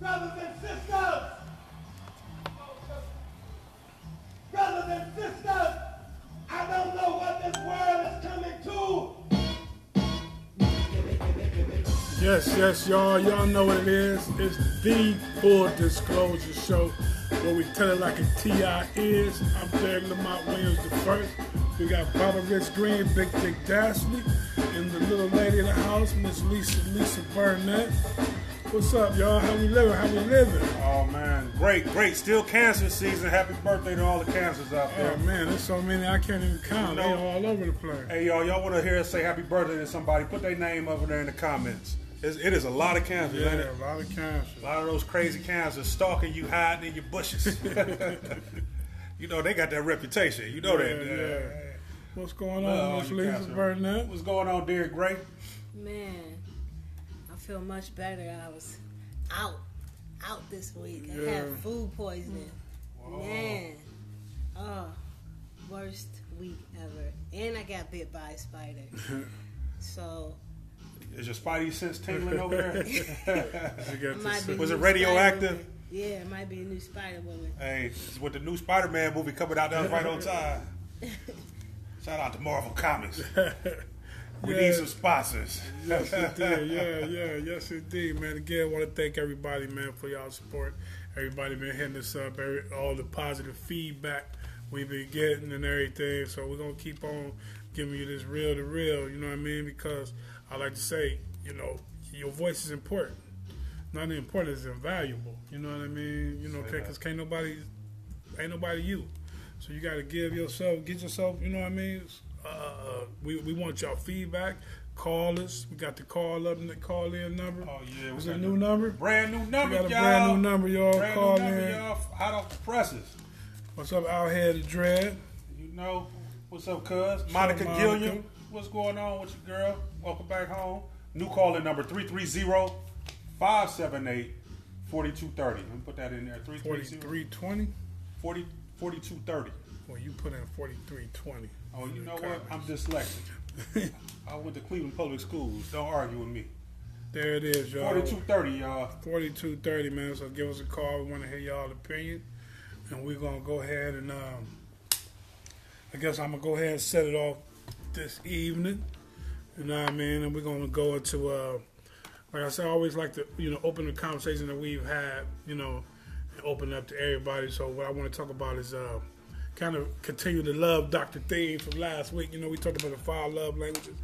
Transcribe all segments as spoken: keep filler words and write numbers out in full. Brothers and sisters! Brothers and sisters! I don't know what this world is coming to! Yes, yes, y'all. Y'all know what it is. It's the Full Disclosure Show, where we tell it like a T I is. I'm Derek Lamont Williams the first. We got Brother Ritz-Green, Big Dick Dashley, and the little lady in the house, Miss Lisa, Lisa Burnett. What's up, y'all? How we living? How we living? Oh, man. Great, great. Still cancer season. Happy birthday to all the cancers out there. Oh, man. There's so many I can't even count. You know, they're all over the place. Hey, y'all. Y'all want to hear us say happy birthday to somebody? Put their name over there in the comments. It's, it is a lot of cancers, yeah, ain't it? A lot of cancers. A lot of those crazy cancers stalking you, hiding in your bushes. You know, they got that reputation. You know yeah, that. Yeah. Yeah. What's going on, Miss Lisa Burnett? What's going on, Derek Gray? Man. I feel much better. I was out, out this week. Yeah. I had food poisoning. Whoa. Man, oh, worst week ever. And I got bit by a spider. So, is your spidey sense tingling over there? Was it radioactive? Yeah, it might be a new Spider Woman. Hey, it's with the new Spider-Man movie coming out, that's right on time. Shout out to Marvel Comics. We yeah. need some sponsors. Yes, indeed. Yeah, yeah. Yes, indeed, man. Again, I want to thank everybody, man, for y'all support. Everybody been hitting us up. Every, all the positive feedback we've been getting and everything. So we're going to keep on giving you this real to real, you know what I mean? Because I like to say, you know, your voice is important. Not important, it's invaluable. You know what I mean? You know, because can't nobody, ain't nobody you. So you got to give yourself, get yourself, you know what I mean? Uh, we, we want y'all feedback. Call us. We got the call up and the call in number. Oh yeah, it's a new number. Brand new number, y'all. We got a brand new number, y'all. Call in. Out of the presses. What's up, Out Here to Dread? You know, what's up, cuz? Monica Gilliam. What's going on with your girl? Welcome back home. New call in number three three zero, five seven eight, four two three zero. Let me put that in there. three three zero, four three two zero? forty-two thirty. Well, you put in forty-three twenty. Oh, you know what? I'm dyslexic. I went to Cleveland Public Schools. Don't argue with me. There it is, y'all. forty-two thirty, y'all. forty-two thirty, man. So give us a call. We want to hear y'all's opinion. And we're going to go ahead and, um, I guess I'm going to go ahead and set it off this evening. You know what I mean? And we're going to go into, uh, like I said, I always like to, you know, open the conversation that we've had, you know, and open it up to everybody. So what I want to talk about is, uh, kind of continue to love Doctor Thing from last week. You know, we talked about the five love languages,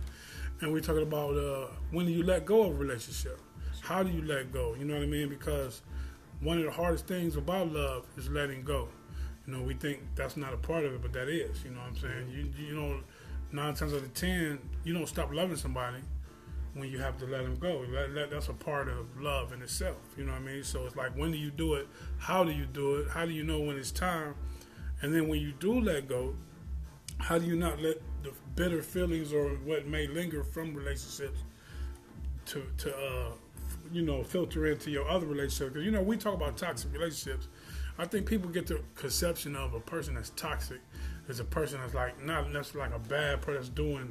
and we talking about uh, when do you let go of a relationship? How do you let go? You know what I mean? Because one of the hardest things about love is letting go. You know, we think that's not a part of it, but that is. You know what I'm saying? You, you know, nine times out of ten, you don't stop loving somebody when you have to let them go. Let, let, that's a part of love in itself. You know what I mean? So it's like, when do you do it? How do you do it? How do you know when it's time? And then when you do let go, how do you not let the bitter feelings or what may linger from relationships to, to uh, you know, filter into your other relationship? Because, you know, we talk about toxic relationships. I think people get the conception of a person that's toxic as a person that's like, not necessarily like a bad person that's doing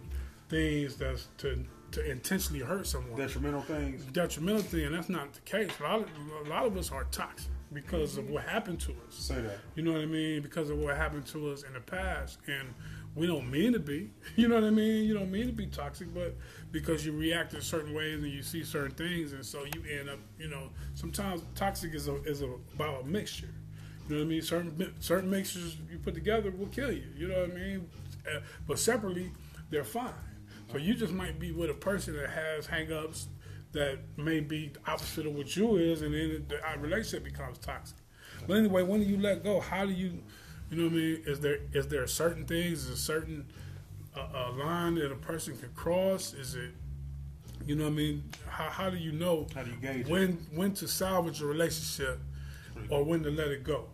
things that's to to intentionally hurt someone. Detrimental things. Detrimental thing, and that's not the case. A lot of, a lot of us are toxic. Because of what happened to us. Say that. You know what I mean? Because of what happened to us in the past. And we don't mean to be. You know what I mean? You don't mean to be toxic, but because you react in certain ways and you see certain things, and so you end up, you know, sometimes toxic is a, is a, about a mixture. You know what I mean? Certain certain mixtures you put together will kill you. You know what I mean? But separately, they're fine. So you just might be with a person that has hang-ups, that may be opposite of what you is, and then the relationship becomes toxic. But anyway, when do you let go? How do you, you know what I mean? Is there is there certain things, is a certain uh, a line that a person can cross? Is it, you know what I mean? How, how do you know how do you gauge when it? when to salvage a relationship or when to let it go?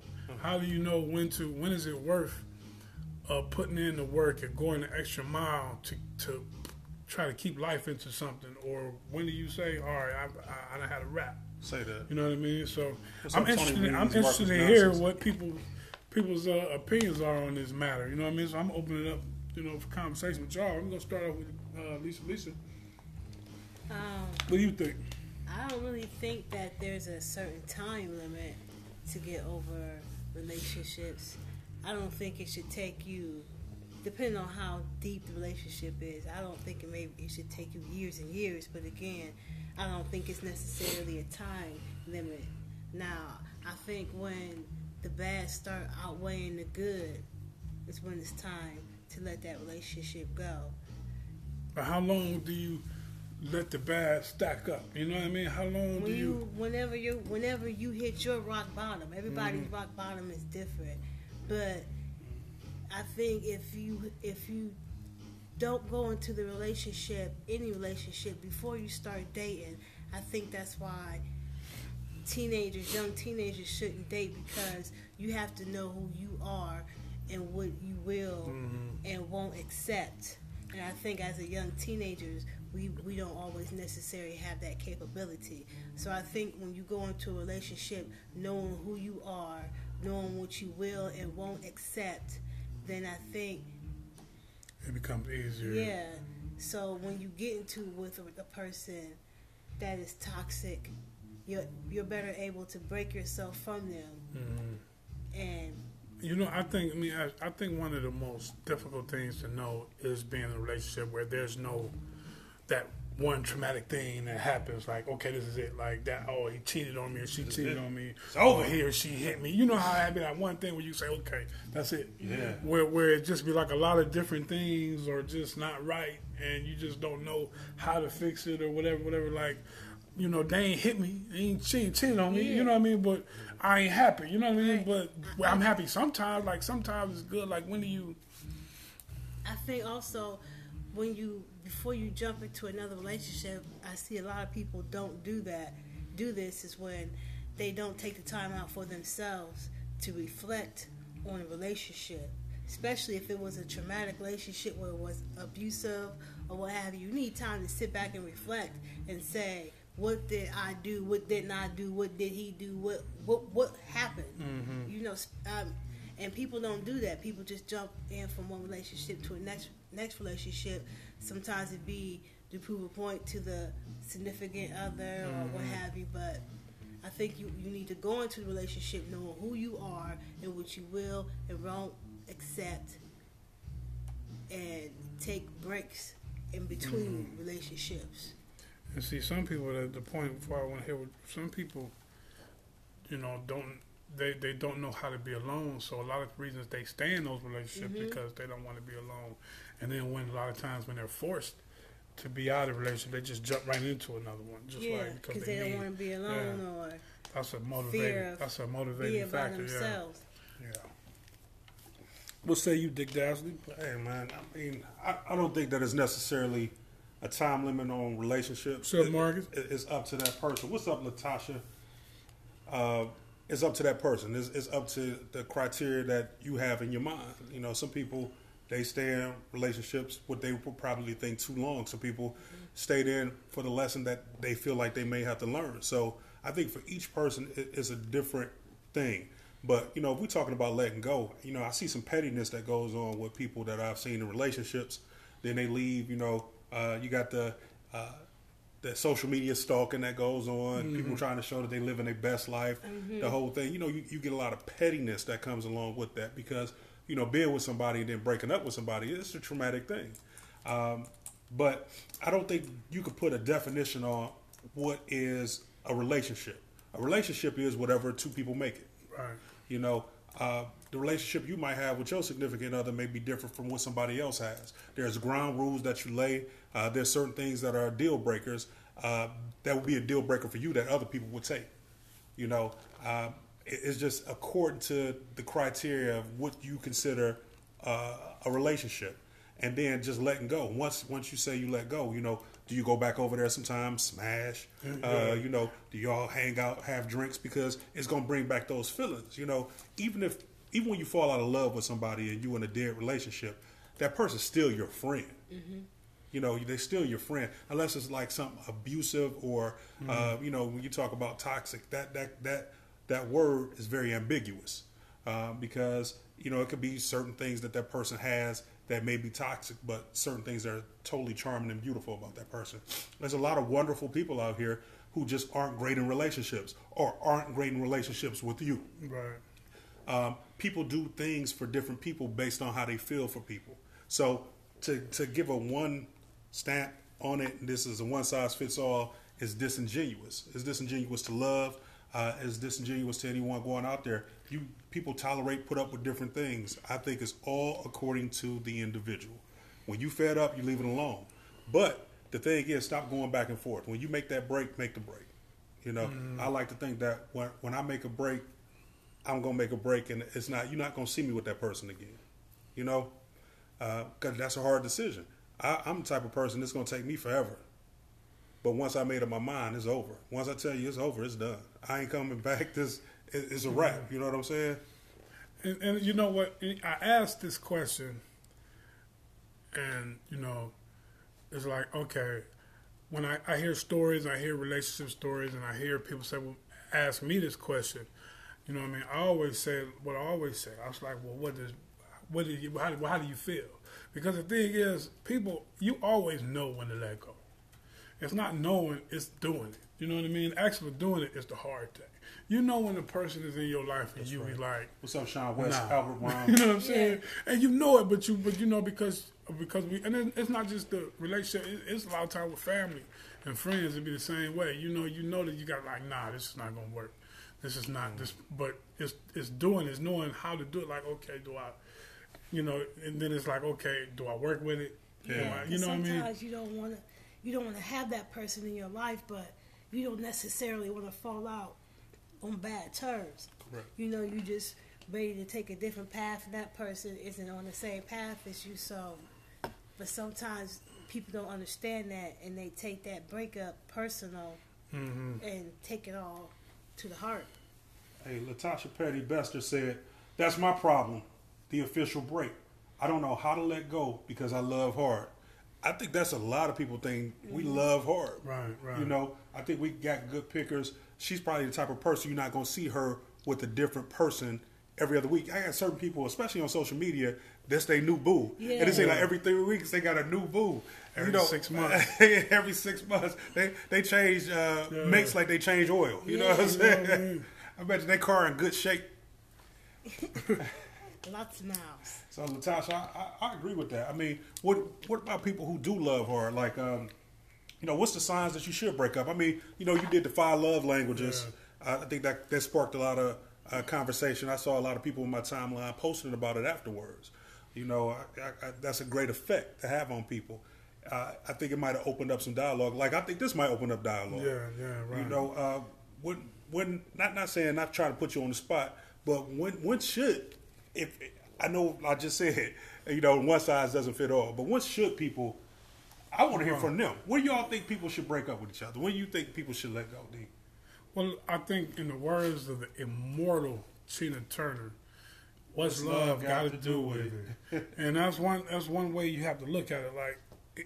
How do you know when to when is it worth uh, putting in the work and going the extra mile to to try to keep life into something, or when do you say, all right, I, I, I done had a wrap. Say that. You know what I mean? So I'm interested, I'm interested in hearing what people, people's uh, opinions are on this matter. You know what I mean? So I'm opening it up, you know, for conversation with y'all. I'm going to start off with uh, Lisa. Lisa. Um, what do you think? I don't really think that there's a certain time limit to get over relationships. I don't think it should take you, depending on how deep the relationship is, I don't think it, may, it should take you years and years. But again, I don't think it's necessarily a time limit. Now, I think when the bad start outweighing the good is when it's time to let that relationship go. But how long do you let the bad stack up? You know what I mean? How long when do you, you... Whenever you whenever you hit your rock bottom, everybody's mm-hmm. rock bottom is different. But I think if you if you don't go into the relationship, any relationship, before you start dating, I think that's why teenagers, young teenagers shouldn't date, because you have to know who you are and what you will mm-hmm. and won't accept. And I think as a young teenagers, we, we don't always necessarily have that capability. So I think when you go into a relationship knowing who you are, knowing what you will and won't accept, then I think it becomes easier. Yeah. So when you get into with a person that is toxic, you're, you're better able to break yourself from them. Mm-hmm. And you know, I think I mean I, I think one of the most difficult things to know is being in a relationship where there's no that one traumatic thing that happens, like, okay, this is it, like that, oh, he cheated on me or she cheated on me, it's over here, she hit me. You know how I mean, that one thing where you say, okay, that's it. Yeah. Where where it just be like a lot of different things are just not right and you just don't know how to fix it or whatever, whatever, like, you know, they ain't hit me, they ain't cheating, cheating on me, yeah. You know what I mean? But I ain't happy, you know what I mean? But well, I'm happy sometimes, like sometimes it's good, like when do you... I think also when you, before you jump into another relationship, I see a lot of people don't do that, do this is when they don't take the time out for themselves to reflect on a relationship, especially if it was a traumatic relationship where it was abusive or what have you. You need time to sit back and reflect and say, what did I do? What didn't I do? What did he do? What what what happened? Mm-hmm. You know, um, and people don't do that. People just jump in from one relationship to a next next relationship. Sometimes it be to prove a point to the significant other mm-hmm. or what have you. But I think you, you need to go into the relationship knowing who you are and what you will and won't accept, and take breaks in between mm-hmm. relationships. And see, some people, at the point before I want to hear, some people, you know, don't, they, they don't know how to be alone. So a lot of reasons they stay in those relationships mm-hmm. because they don't want to be alone. And then when a lot of times when they're forced to be out of a relationship, they just jump right into another one. Just yeah, like, because they, they don't want to be alone yeah. or that's a motivating, that's a motivating factor. Yeah. yeah. What say you, Dick Dashley? Hey, man, I mean, I, I don't think that is necessarily a time limit on relationships. So, Marcus, it, it, it's up to that person. What's up, Latasha? Uh, it's up to that person. It's, it's up to the criteria that you have in your mind. You know, some people, they stay in relationships what they will probably think too long. Some people mm-hmm. stay there for the lesson that they feel like they may have to learn. So I think for each person, it, it's a different thing. But, you know, if we're talking about letting go, you know, I see some pettiness that goes on with people that I've seen in relationships. Then they leave, you know. Uh, you got the uh, the social media stalking that goes on. Mm-hmm. People trying to show that they live in their best life. Mm-hmm. The whole thing, you know, you, you get a lot of pettiness that comes along with that because, you know, being with somebody and then breaking up with somebody, it's a traumatic thing. Um, but I don't think you could put a definition on what is a relationship. A relationship is whatever two people make it. Right. You know. Uh, the relationship you might have with your significant other may be different from what somebody else has. There's ground rules that you lay. Uh, there's certain things that are deal breakers uh, that would be a deal breaker for you that other people would take. You know, uh, it's just according to the criteria of what you consider uh, a relationship, and then just letting go. Once once you say you let go, you know, do you go back over there sometimes, smash? Mm-hmm. Uh, you know, do y'all hang out, have drinks? Because it's going to bring back those feelings. You know, even if even when you fall out of love with somebody and you in a dead relationship, that person's still your friend. Mm-hmm. You know, they're still your friend. Unless it's like something abusive or, mm-hmm. uh, you know, when you talk about toxic, that that that, that word is very ambiguous. Uh, because, you know, it could be certain things that that person has that may be toxic, but certain things that are totally charming and beautiful about that person. There's a lot of wonderful people out here who just aren't great in relationships or aren't great in relationships with you. Right. Um, people do things for different people based on how they feel for people. So to to give a one stamp on it, this is a one size fits all, is disingenuous. It's disingenuous to love. Uh, it's disingenuous to anyone going out there. You people tolerate, put up with different things. I think it's all according to the individual. When you fed up, you leave it alone. But the thing is, stop going back and forth. When you make that break, make the break. You know, mm. I like to think that when when I make a break, I'm gonna make a break, and it's not you're not gonna see me with that person again. You know, because uh, that's a hard decision. I, I'm the type of person that's gonna take me forever. But once I made up my mind, it's over. Once I tell you it's over, it's done. I ain't coming back. This is a wrap. You know what I'm saying? And, and you know what? I asked this question, and you know, it's like, okay, when I, I hear stories, I hear relationship stories, and I hear people say, "Well, ask me this question." You know what I mean? I always say what I always say. I was like, "Well, what does, what do you, how, how do you feel?" Because the thing is, people, you always know when to let go. It's not knowing, it's doing it. You know what I mean? Actually doing it is the hard thing. You know when a person is in your life and that's you right. be like, "What's up, Sean West, nah. Albert Brown?" You know what I'm saying? Yeah. And you know it, but you but you know because because we and it's not just the relationship. It's a lot of time with family and friends. It'd be the same way. You know you know that you got like, nah, this is not gonna work. This is not this. But it's it's doing it's knowing how to do it. Like, okay, do I, you know? And then it's like, okay, do I work with it? Yeah. I, you know what I mean? Sometimes you don't want to. You don't want to have that person in your life, but you don't necessarily want to fall out on bad terms. Correct. You know, you just ready to take a different path. That person isn't on the same path as you. So, but sometimes people don't understand that, and they take that breakup personal mm-hmm. and take it all to the heart. Hey, Latasha Petty Bester said, "That's my problem, the official break. I don't know how to let go because I love hard." I think that's a lot of people think we love hard. Right, right. You know, I think we got good pickers. She's probably the type of person you're not going to see her with a different person every other week. I got certain people, especially on social media, that's their new boo. Yeah. And they say like every three weeks they got a new boo. Every you know, six months. every six months. They they change uh, yeah. mates like they change oil. You yeah. know what I'm saying? Yeah. I bet you their car in good shape. Lots of mouths. So, Latasha, I, I, I agree with that. I mean, what what about people who do love hard? Like, um, you know, what's the signs that you should break up? I mean, you know, you did the five love languages. Yeah. I think that, that sparked a lot of uh, conversation. I saw a lot of people in my timeline posting about it afterwards. You know, I, I, I, that's a great effect to have on people. Uh, I think it might have opened up some dialogue. Like, I think this might open up dialogue. Yeah, yeah, right. You know, uh, when, when, not, not saying not trying to put you on the spot, but when, when should... If I know, I just said, you know, one size doesn't fit all. But what should people? I want to hear from them. When do y'all think people should break up with each other? When do you think people should let go, D? Well, I think in the words of the immortal Tina Turner, "What's love got to do with it?" And that's one. That's one way you have to look at it. Like,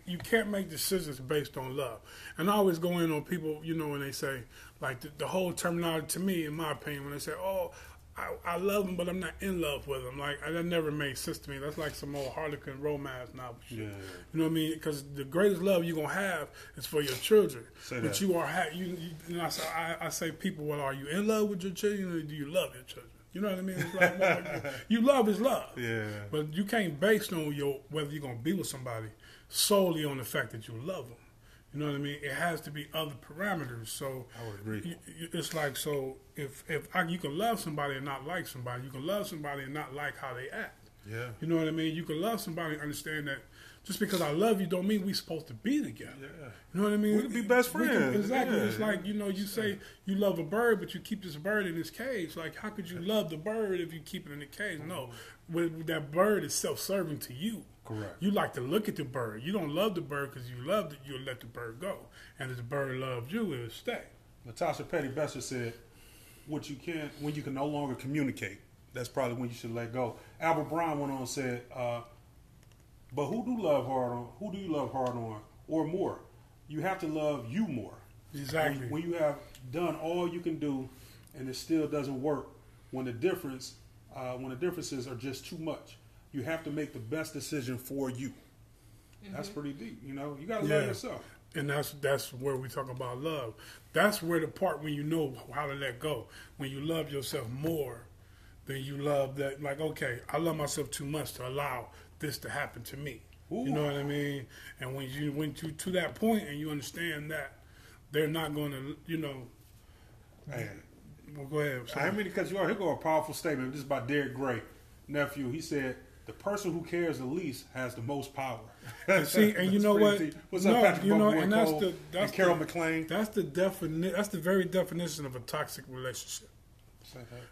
you can't make decisions based on love. And I always go in on people, you know, when they say like the, the whole terminology. To me, in my opinion, when they say, "Oh, I, I love him, but I'm not in love with him." Like, that never made sense to me. That's like some old Harlequin romance novel shit. Yeah. You know what I mean? Because the greatest love you're going to have is for your children. Say but that. you are, ha- you, you, and I say, I, I say people, well, are you in love with your children or do you love your children? You know what I mean? It's like, well, you love is love. Yeah. But you can't base on your, whether you're going to be with somebody solely on the fact that you love them. You know what I mean? It has to be other parameters. So I would agree. It's like, so if if I, you can love somebody and not like somebody, you can love somebody and not like how they act. Yeah. You know what I mean? You can love somebody and understand that just because I love you don't mean we supposed to be together. Yeah. You know what I mean? We can be best friends. Can, exactly. Yeah. It's like, you know, you say you love a bird, but you keep this bird in its cage. Like, how could you love the bird if you keep it in the cage? No. When that bird is self-serving to you. Correct. You like to look at the bird. You don't love the bird because you loved it. You'll let the bird go. And if the bird loved you, it'll stay. Latasha Petty Bester said, "What you can when you can no longer communicate, that's probably when you should let go." Albert Brown went on and said, uh, "But who do love hard on? Who do you love hard on, or more? You have to love you more." Exactly. When, when you have done all you can do, and it still doesn't work, when the difference, uh, when the differences are just too much. You have to make the best decision for you. Mm-hmm. That's pretty deep, you know. You got to yeah. love yourself. And that's that's where we talk about love. That's where the part when you know how to let go. When you love yourself more than you love that. Like, okay, I love myself too much to allow this to happen to me. Ooh. You know what I mean? And when you went to, to that point and you understand that, they're not going to, you know. Man. Well, go ahead. Sorry. I mean, because you are, here go a powerful statement. This is by Derek Gray, nephew. He said, the person who cares the least has the most power. And see, and you know what? Deep. What's no, up, Patrick? You know, and that's Cole, the that's and Carol the, McClain. That's the defini- That's the very definition of a toxic relationship.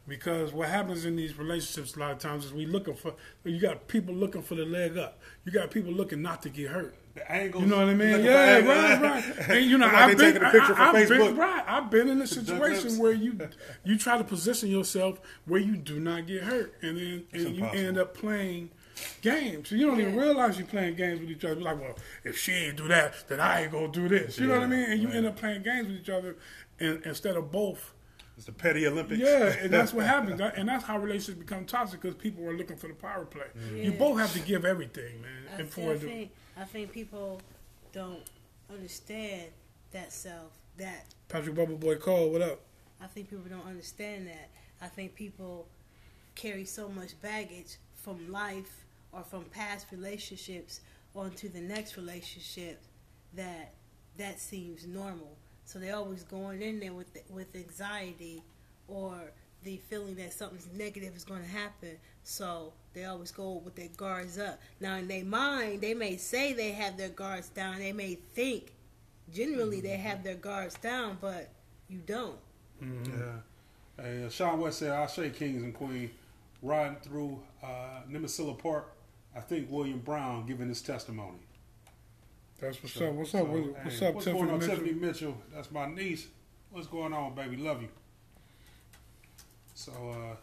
Because what happens in these relationships a lot of times is we looking for. You got people looking for the leg up. You got people looking not to get hurt. The angles, you know what I mean? Yeah, right, right. And you know, like I've been, I, I, I've been, right. I've been in a situation where you, you try to position yourself where you do not get hurt, and then and you end up playing games. You don't even realize you're playing games with each other. You're like, well, if she ain't do that, then I ain't gonna do this. You yeah, know what I mean? And you right. end up playing games with each other, and instead of both. It's the petty Olympics. Yeah, and that's what happens. And that's how relationships become toxic, because people are looking for the power play. Mm-hmm. Yeah. You both have to give everything, man. I, and see, I, think, I think people don't understand that self. That Patrick Bubble Boy Cole, what up? I think people don't understand that. I think people carry so much baggage from life or from past relationships onto the next relationship that that seems normal. So they're always going in there with with anxiety or the feeling that something negative is going to happen. So they always go with their guards up. Now in their mind, they may say they have their guards down. They may think generally mm-hmm. they have their guards down, but you don't. Mm-hmm. Yeah. And Sean West said, I'll shake kings and queens riding through uh, Nemecilla Park. I think William Brown giving his testimony. That's what's so, up. What's so, up? What's, hey, what's up, what's Tiffany going on, Mitchell? Tiffany Mitchell? That's my niece. What's going on, baby? Love you. So, uh,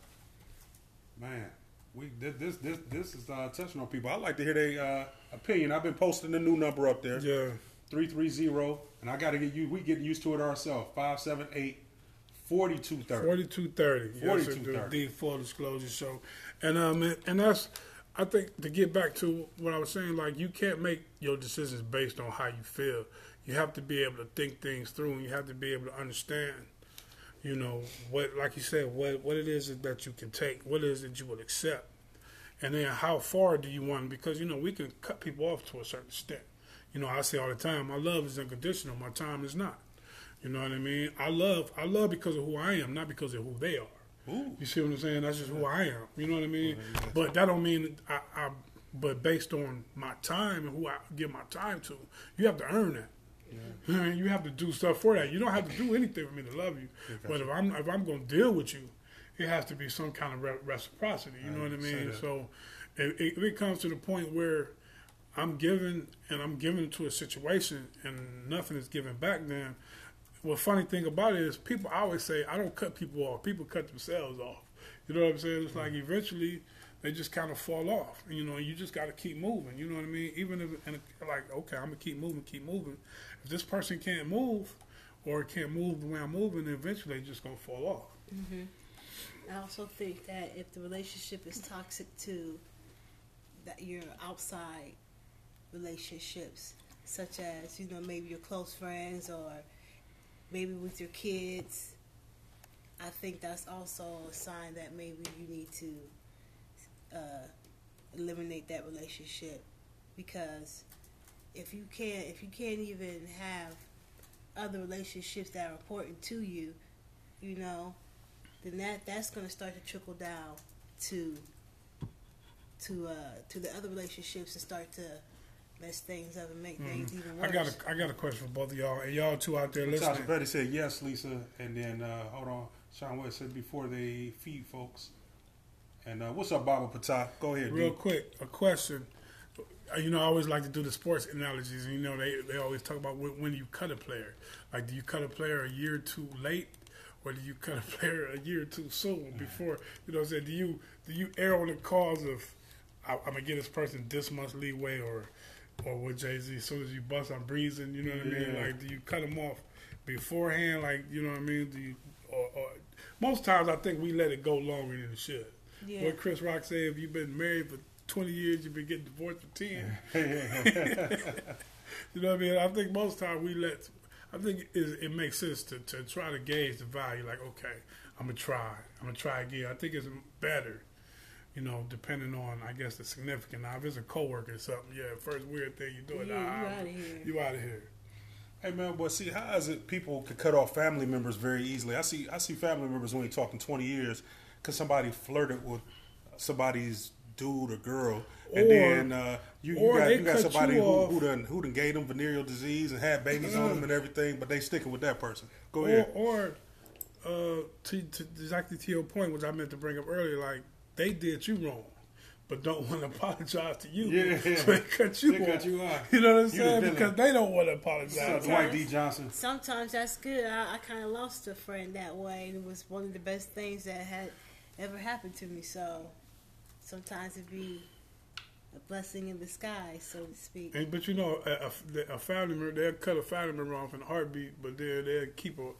man, we this this this is uh, touching on people. I like to hear their uh, opinion. I've been posting the new number up there. Yeah, three three zero, and I got to get you. We getting used to it ourselves. Five seven eight. Forty-two thirty. Forty-two thirty. Forty-two yes, thirty. The full disclosure show, and um, and, and that's. I think to get back to what I was saying, like you can't make your decisions based on how you feel. You have to be able to think things through, and you have to be able to understand, you know, what, like you said, what what it is that you can take, what it is that you will accept, and then how far do you want? Because you know we can cut people off to a certain extent. You know, I say all the time, my love is unconditional, my time is not. You know what I mean? I love, I love because of who I am, not because of who they are. Ooh. You see what I'm saying? That's just who I am. You know what I mean? Well, yeah. But that don't mean I, I. But based on my time and who I give my time to, you have to earn it. Yeah. You have to do stuff for that. You don't have to do anything for me to love you. Exactly. But if I'm if I'm gonna deal with you, it has to be some kind of re- reciprocity. You I know what I mean? So if, if it comes to the point where I'm giving and I'm giving to a situation and nothing is given back, then. Well, funny thing about it is people I always say, I don't cut people off. People cut themselves off. You know what I'm saying? It's mm-hmm. like eventually they just kind of fall off. You know, you just got to keep moving. You know what I mean? Even if, and like, okay, I'm going to keep moving, keep moving. If this person can't move or can't move the way I'm moving, then eventually they're just going to fall off. Mm-hmm. I also think that if the relationship is toxic to that your outside relationships, such as, you know, maybe your close friends or maybe with your kids, I think that's also a sign that maybe you need to uh, eliminate that relationship, because if you can't, if you can't even have other relationships that are important to you, you know, then that that's going to start to trickle down to to uh, to the other relationships and start to. Best things ever make things mm-hmm. even worse. I got a I got a question for both of y'all and y'all two out there listening. Sasha Betty said yes, Lisa, and then uh, hold on, Sean West said before they feed folks. And uh, what's up, Baba Patah? Go ahead. Real dude. quick, a question. You know, I always like to do the sports analogies, and you know they they always talk about when, when you cut a player. Like, do you cut a player a year too late? Or do you cut a player a year too soon? Before you know, what I'm saying, do you do you err on the cause of I, I'm gonna give this person this much leeway or Or with Jay-Z, as soon as you bust, I'm breezing. You know what yeah. I mean? Like, do you cut them off beforehand? Like, you know what I mean? Do you? Or, or most times, I think we let it go longer than it should. Yeah. What Chris Rock said: if you've been married for twenty years, you've been getting divorced for ten. Yeah. You know what I mean? I think most time we let, I think it, it makes sense to, to try to gauge the value. Like, okay, I'm going to try. I'm going to try again. I think it's better, you know, depending on, I guess, the significance. Now, if it's a coworker or something, yeah, first weird thing you do it. Yeah, nah, you out of here. You out of here. Hey, man, but see, how is it people could cut off family members very easily? I see I see family members only talking twenty years because somebody flirted with somebody's dude or girl. And or, then uh, you, you got, you got somebody you who, who, done, who done gave them venereal disease and had babies mm. on them and everything, but they sticking with that person. Go or, ahead. Or, uh, to, to exactly to your point, which I meant to bring up earlier, like, they did you wrong, but don't want to apologize to you. Yeah, so they cut you, they off. Cut you off. You know what I'm you saying? The because they don't want to apologize. Dwight D. Johnson. Sometimes that's good. I, I kind of lost a friend that way, and it was one of the best things that had ever happened to me. So sometimes it be a blessing in disguise, so to speak. And, but you know, a, a, a family member, they'll cut a family member off in a heartbeat, but then they'll keep a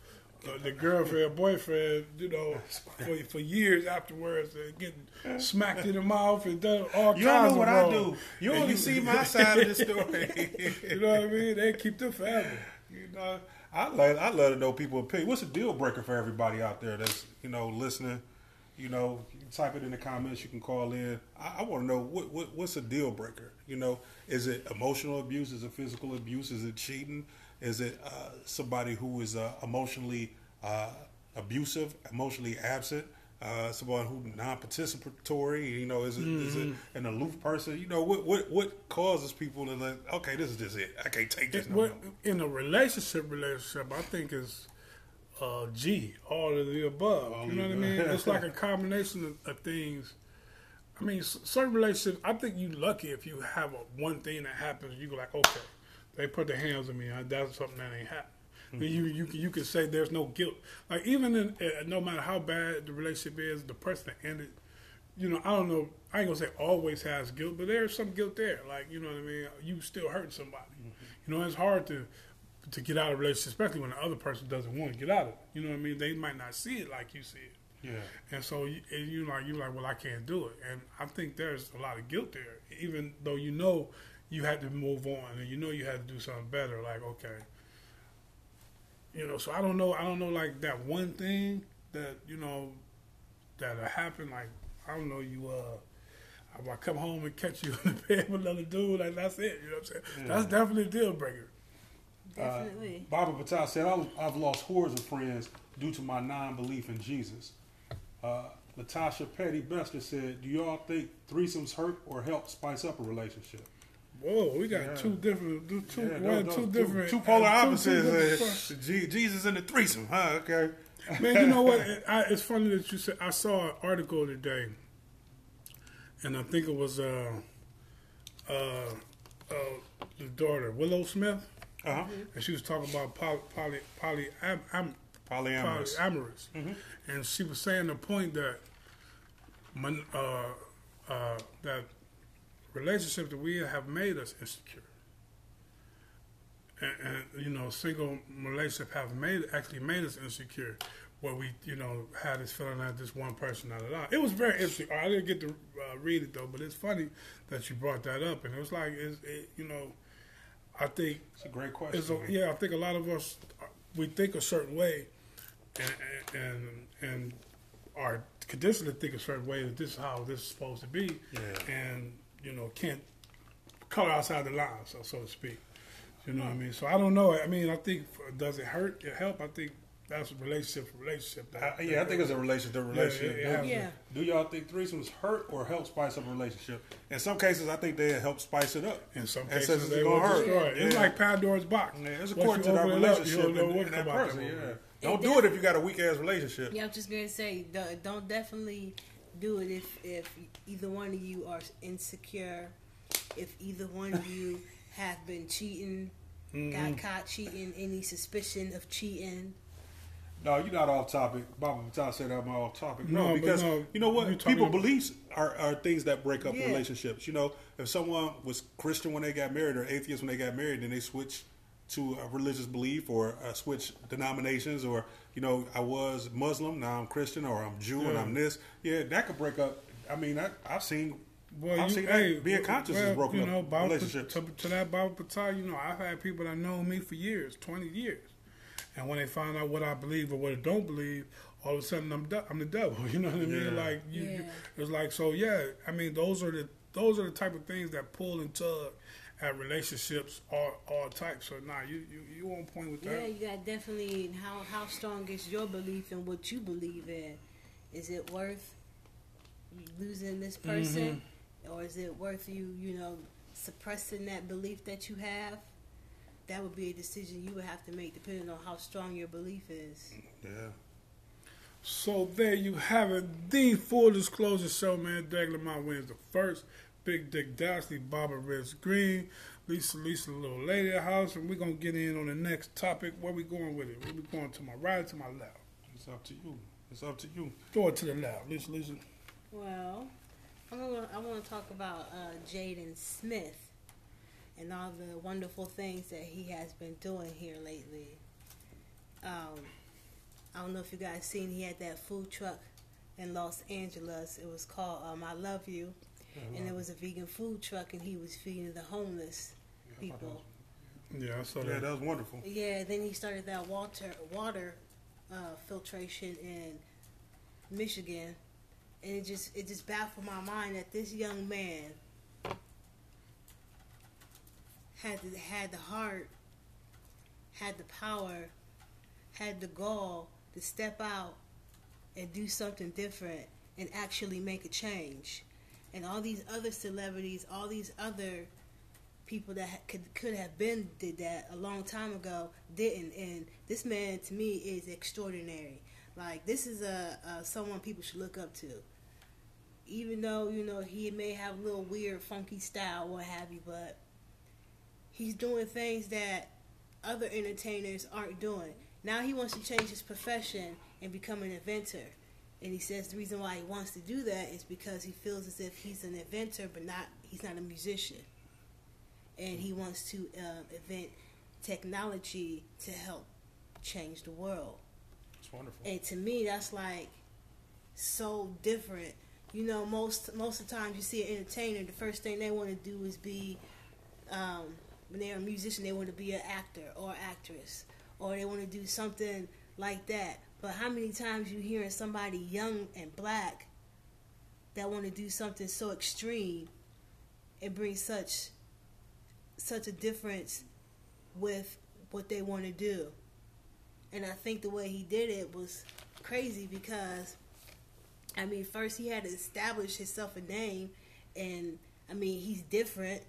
Uh, the girlfriend, boyfriend, you know, for, for years afterwards, uh, getting smacked in the mouth and done all you kinds of wrong. You don't know what I do. You and only you, see my side of the story. You know what I mean? They keep the family. You know, I love, I love to know people's opinion. What's a deal breaker for everybody out there that's, you know, listening? You know, you can type it in the comments. You can call in. I, I want to know what, what what's a deal breaker. You know, is it emotional abuse? Is it physical abuse? Is it cheating? Is it uh, somebody who is uh, emotionally uh, abusive, emotionally absent, uh, someone who non-participatory? You know, is it, mm-hmm. is it an aloof person? You know, what what, what causes people to like, okay, this is just it. I can't take this it, no what, more. In a relationship, relationship, I think is uh, G, all of the above. All you know what I mean? It's like a combination of, of things. I mean, certain relationships, I think you're lucky if you have a, one thing that happens, you go like, okay. They put their hands on me. That's something that ain't happened. Mm-hmm. You you you can say there's no guilt. Like even in uh, no matter how bad the relationship is, the person that ended, you know, I don't know. I ain't gonna say always has guilt, but there's some guilt there. Like you know what I mean. You still hurt somebody. Mm-hmm. You know, it's hard to to get out of a relationship, especially when the other person doesn't want to get out of it. You know what I mean. They might not see it like you see it. Yeah. And so you and you like you like well I can't do it, and I think there's a lot of guilt there, even though you know. You had to move on, and you know you had to do something better. Like, okay, you know. So I don't know. I don't know. Like that one thing that you know that happened. Like I don't know. You uh, I come home and catch you in the bed with another dude. Like that's it. You know what I'm saying? Yeah. That's definitely a deal breaker. Definitely. Uh, Baba Patel said, "I've lost hordes of friends due to my non-belief in Jesus." Uh, Latasha Petty Bester said, "Do y'all think threesomes hurt or help spice up a relationship?" Whoa, we got yeah. two different, two, yeah, one, those, two different, two, two polar uh, opposites. Two, two different G, Jesus in the threesome, huh? Okay, man. You know what? It, I, it's funny that you said. I saw an article today, and I think it was uh, uh, uh, the daughter Willow Smith, uh-huh. and she was talking about poly, poly, poly am, am, polyamorous, polyamorous. Mm-hmm. And she was saying the point that, uh, uh, that. Relationships that we have made us insecure, and, and you know, single relationships have made actually made us insecure. Where we, you know, had this feeling that this one person not allowed. It was very interesting. I didn't get to uh, read it though, but it's funny that you brought that up. And it was like, it's, it, you know, I think it's a great question. It's a, yeah, I think a lot of us we think a certain way, and and and, and are conditioned to think a certain way that this is how this is supposed to be, yeah. and you know, can't color outside the lines, so, so to speak. You know what I mean? So I don't know. I mean, I think, does it hurt? It help? I think that's a relationship to relationship. That, I, yeah, that I think it's a relationship to relationship. Yeah, yeah, yeah. yeah. Do y'all think threesomes hurt or help spice up a relationship? In some cases, I think they help spice it up. In some cases, cases they will hurt. Destroy it. Yeah. It's like Pandora's box. Yeah, it's according to our relationship up, and, and that person. Yeah. Yeah. Don't do it if you got a weak-ass relationship. Yeah, I'm just going to say, don't definitely... do it if, if either one of you are insecure, if either one of you have been cheating, mm-hmm. got caught cheating, any suspicion of cheating. No, you're not off topic. Baba Patel said I'm off topic. No, no because no, you know what? People about... beliefs are, are things that break up yeah. relationships. You know, if someone was Christian when they got married or atheist when they got married, then they switch to a religious belief or uh, switch denominations or, you know, I was Muslim, now I'm Christian, or I'm Jew yeah. and I'm this. Yeah, that could break up. I mean, I, I've seen Well, you, hey, being conscious well, is broken you know, up relationships. To, to that Baba Patel, you know, I've had people that know me for years, twenty years. And when they find out what I believe or what I don't believe, all of a sudden I'm, de- I'm the devil. You know what I mean? Yeah. Like you, yeah. you, it's like, so yeah, I mean, those are the those are the type of things that pull and tug at relationships, all, all types. So nah, you, you, you on point with that. Yeah, you got definitely how, how strong is your belief in what you believe in? Is it worth losing this person? Mm-hmm. Or is it worth you, you know, suppressing that belief that you have? That would be a decision you would have to make depending on how strong your belief is. Yeah. So there you have it. The full disclosure show, man. Derek Lamont Williams the first. Big Dick Dashley, Brother Ritz-Green. Lisa, Lisa, little lady at the house. And we're going to get in on the next topic. Where we going with it? Where we going, to my right or to my left? It's up to you. It's up to you. Throw it to the left. Lisa, Lisa. Well... I'm gonna, I want to talk about uh, Jaden Smith and all the wonderful things that he has been doing here lately. Um, I don't know if you guys seen, he had that food truck in Los Angeles. It was called um, I Love You. Yeah, and it was a vegan food truck, and he was feeding the homeless yeah, people. Yeah, I saw that. Yeah, that was wonderful. Yeah, then he started that water, water uh, filtration in Michigan. And it just it just baffled my mind that this young man had the, had the heart, had the power, had the gall to step out and do something different and actually make a change. And all these other celebrities, all these other people that could could have been did that a long time ago didn't. And this man, to me, is extraordinary. Like, this is a, a someone people should look up to. Even though, you know, he may have a little weird, funky style, what have you, but he's doing things that other entertainers aren't doing. Now he wants to change his profession and become an inventor. And he says the reason why he wants to do that is because he feels as if he's an inventor, but not he's not a musician. And he wants to um, invent technology to help change the world. Wonderful. And to me, that's like so different. You know, most most of the time you see an entertainer, the first thing they want to do is be, um, when they're a musician, they want to be an actor or actress, or they want to do something like that. But how many times you hearing somebody young and black that want to do something so extreme and bring such such a difference with what they want to do? And I think the way he did it was crazy because, I mean, first he had to establish himself a name. And, I mean, he's different.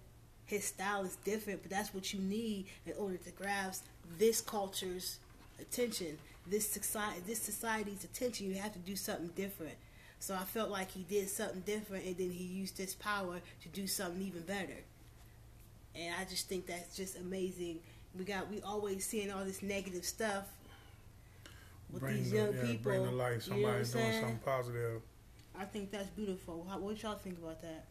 His style is different. But that's what you need in order to grasp this culture's attention, this society, this society's attention. You have to do something different. So I felt like he did something different, and then he used his power to do something even better. And I just think that's just amazing. We got we always seeing all this negative stuff. With bring these the, young yeah, people, bring to life somebody you know doing something positive. I think that's beautiful. How, what y'all think about that?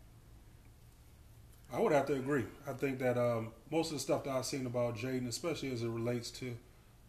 I would have to agree. I think that um, most of the stuff that I've seen about Jaden, especially as it relates to,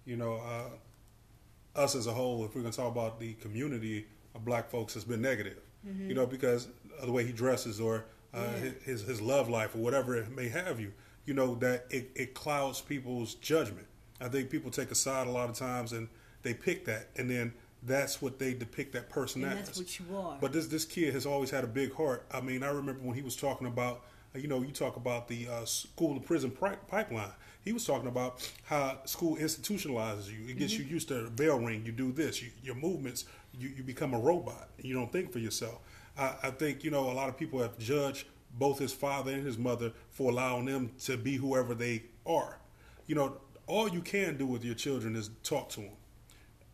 you know, uh, us as a whole, if we're going to talk about the community of black folks, has been negative. Mm-hmm. You know, because of the way he dresses or uh, yeah. his his love life or whatever it may have you. You know, that it, it clouds people's judgment. I think people take a side a lot of times and they pick that, and then that's what they depict that person as. That's what you are. But this this kid has always had a big heart. I mean, I remember when he was talking about, you know, you talk about the uh, school to prison pri- pipeline. He was talking about how school institutionalizes you. It gets mm-hmm. you used to a bell ring. You do this. You, your movements, you, you become a robot. You don't think for yourself. I, I think, you know, a lot of people have judged both his father and his mother for allowing them to be whoever they are. You know, all you can do with your children is talk to them.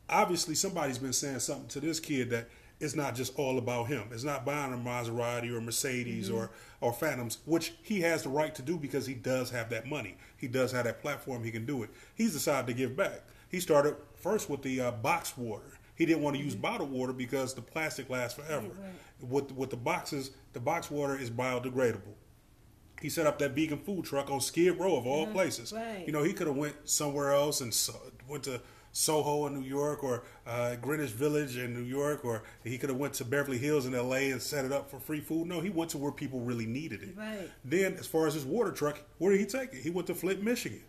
Obviously, somebody's been saying something to this kid that it's not just all about him. It's not buying a Maserati or a Mercedes mm-hmm. or, or Phantoms, which he has the right to do because he does have that money. He does have that platform. He can do it. He's decided to give back. He started first with the uh, box water. He didn't want to mm-hmm. use bottled water because the plastic lasts forever. Right, right. With, with the boxes, the box water is biodegradable. He set up that vegan food truck on Skid Row of all yeah, places. Right. You know, he could have went somewhere else and so, went to Soho in New York, or uh, Greenwich Village in New York, or he could have went to Beverly Hills in L A and set it up for free food. No, he went to where people really needed it. Right. Then, as far as his water truck, where did he take it? He went to Flint, Michigan,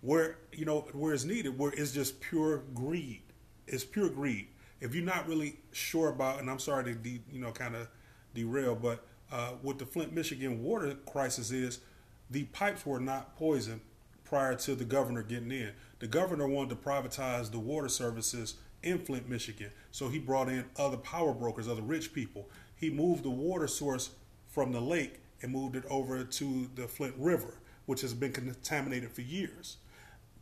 where you know where it's needed, where it's just pure greed. It's pure greed. If you're not really sure about, and I'm sorry to de you know kind of derail, but uh, what the Flint, Michigan water crisis is, the pipes were not poisoned prior to the governor getting in. The governor wanted to privatize the water services in Flint, Michigan. So he brought in other power brokers, other rich people. He moved the water source from the lake and moved it over to the Flint River, which has been contaminated for years.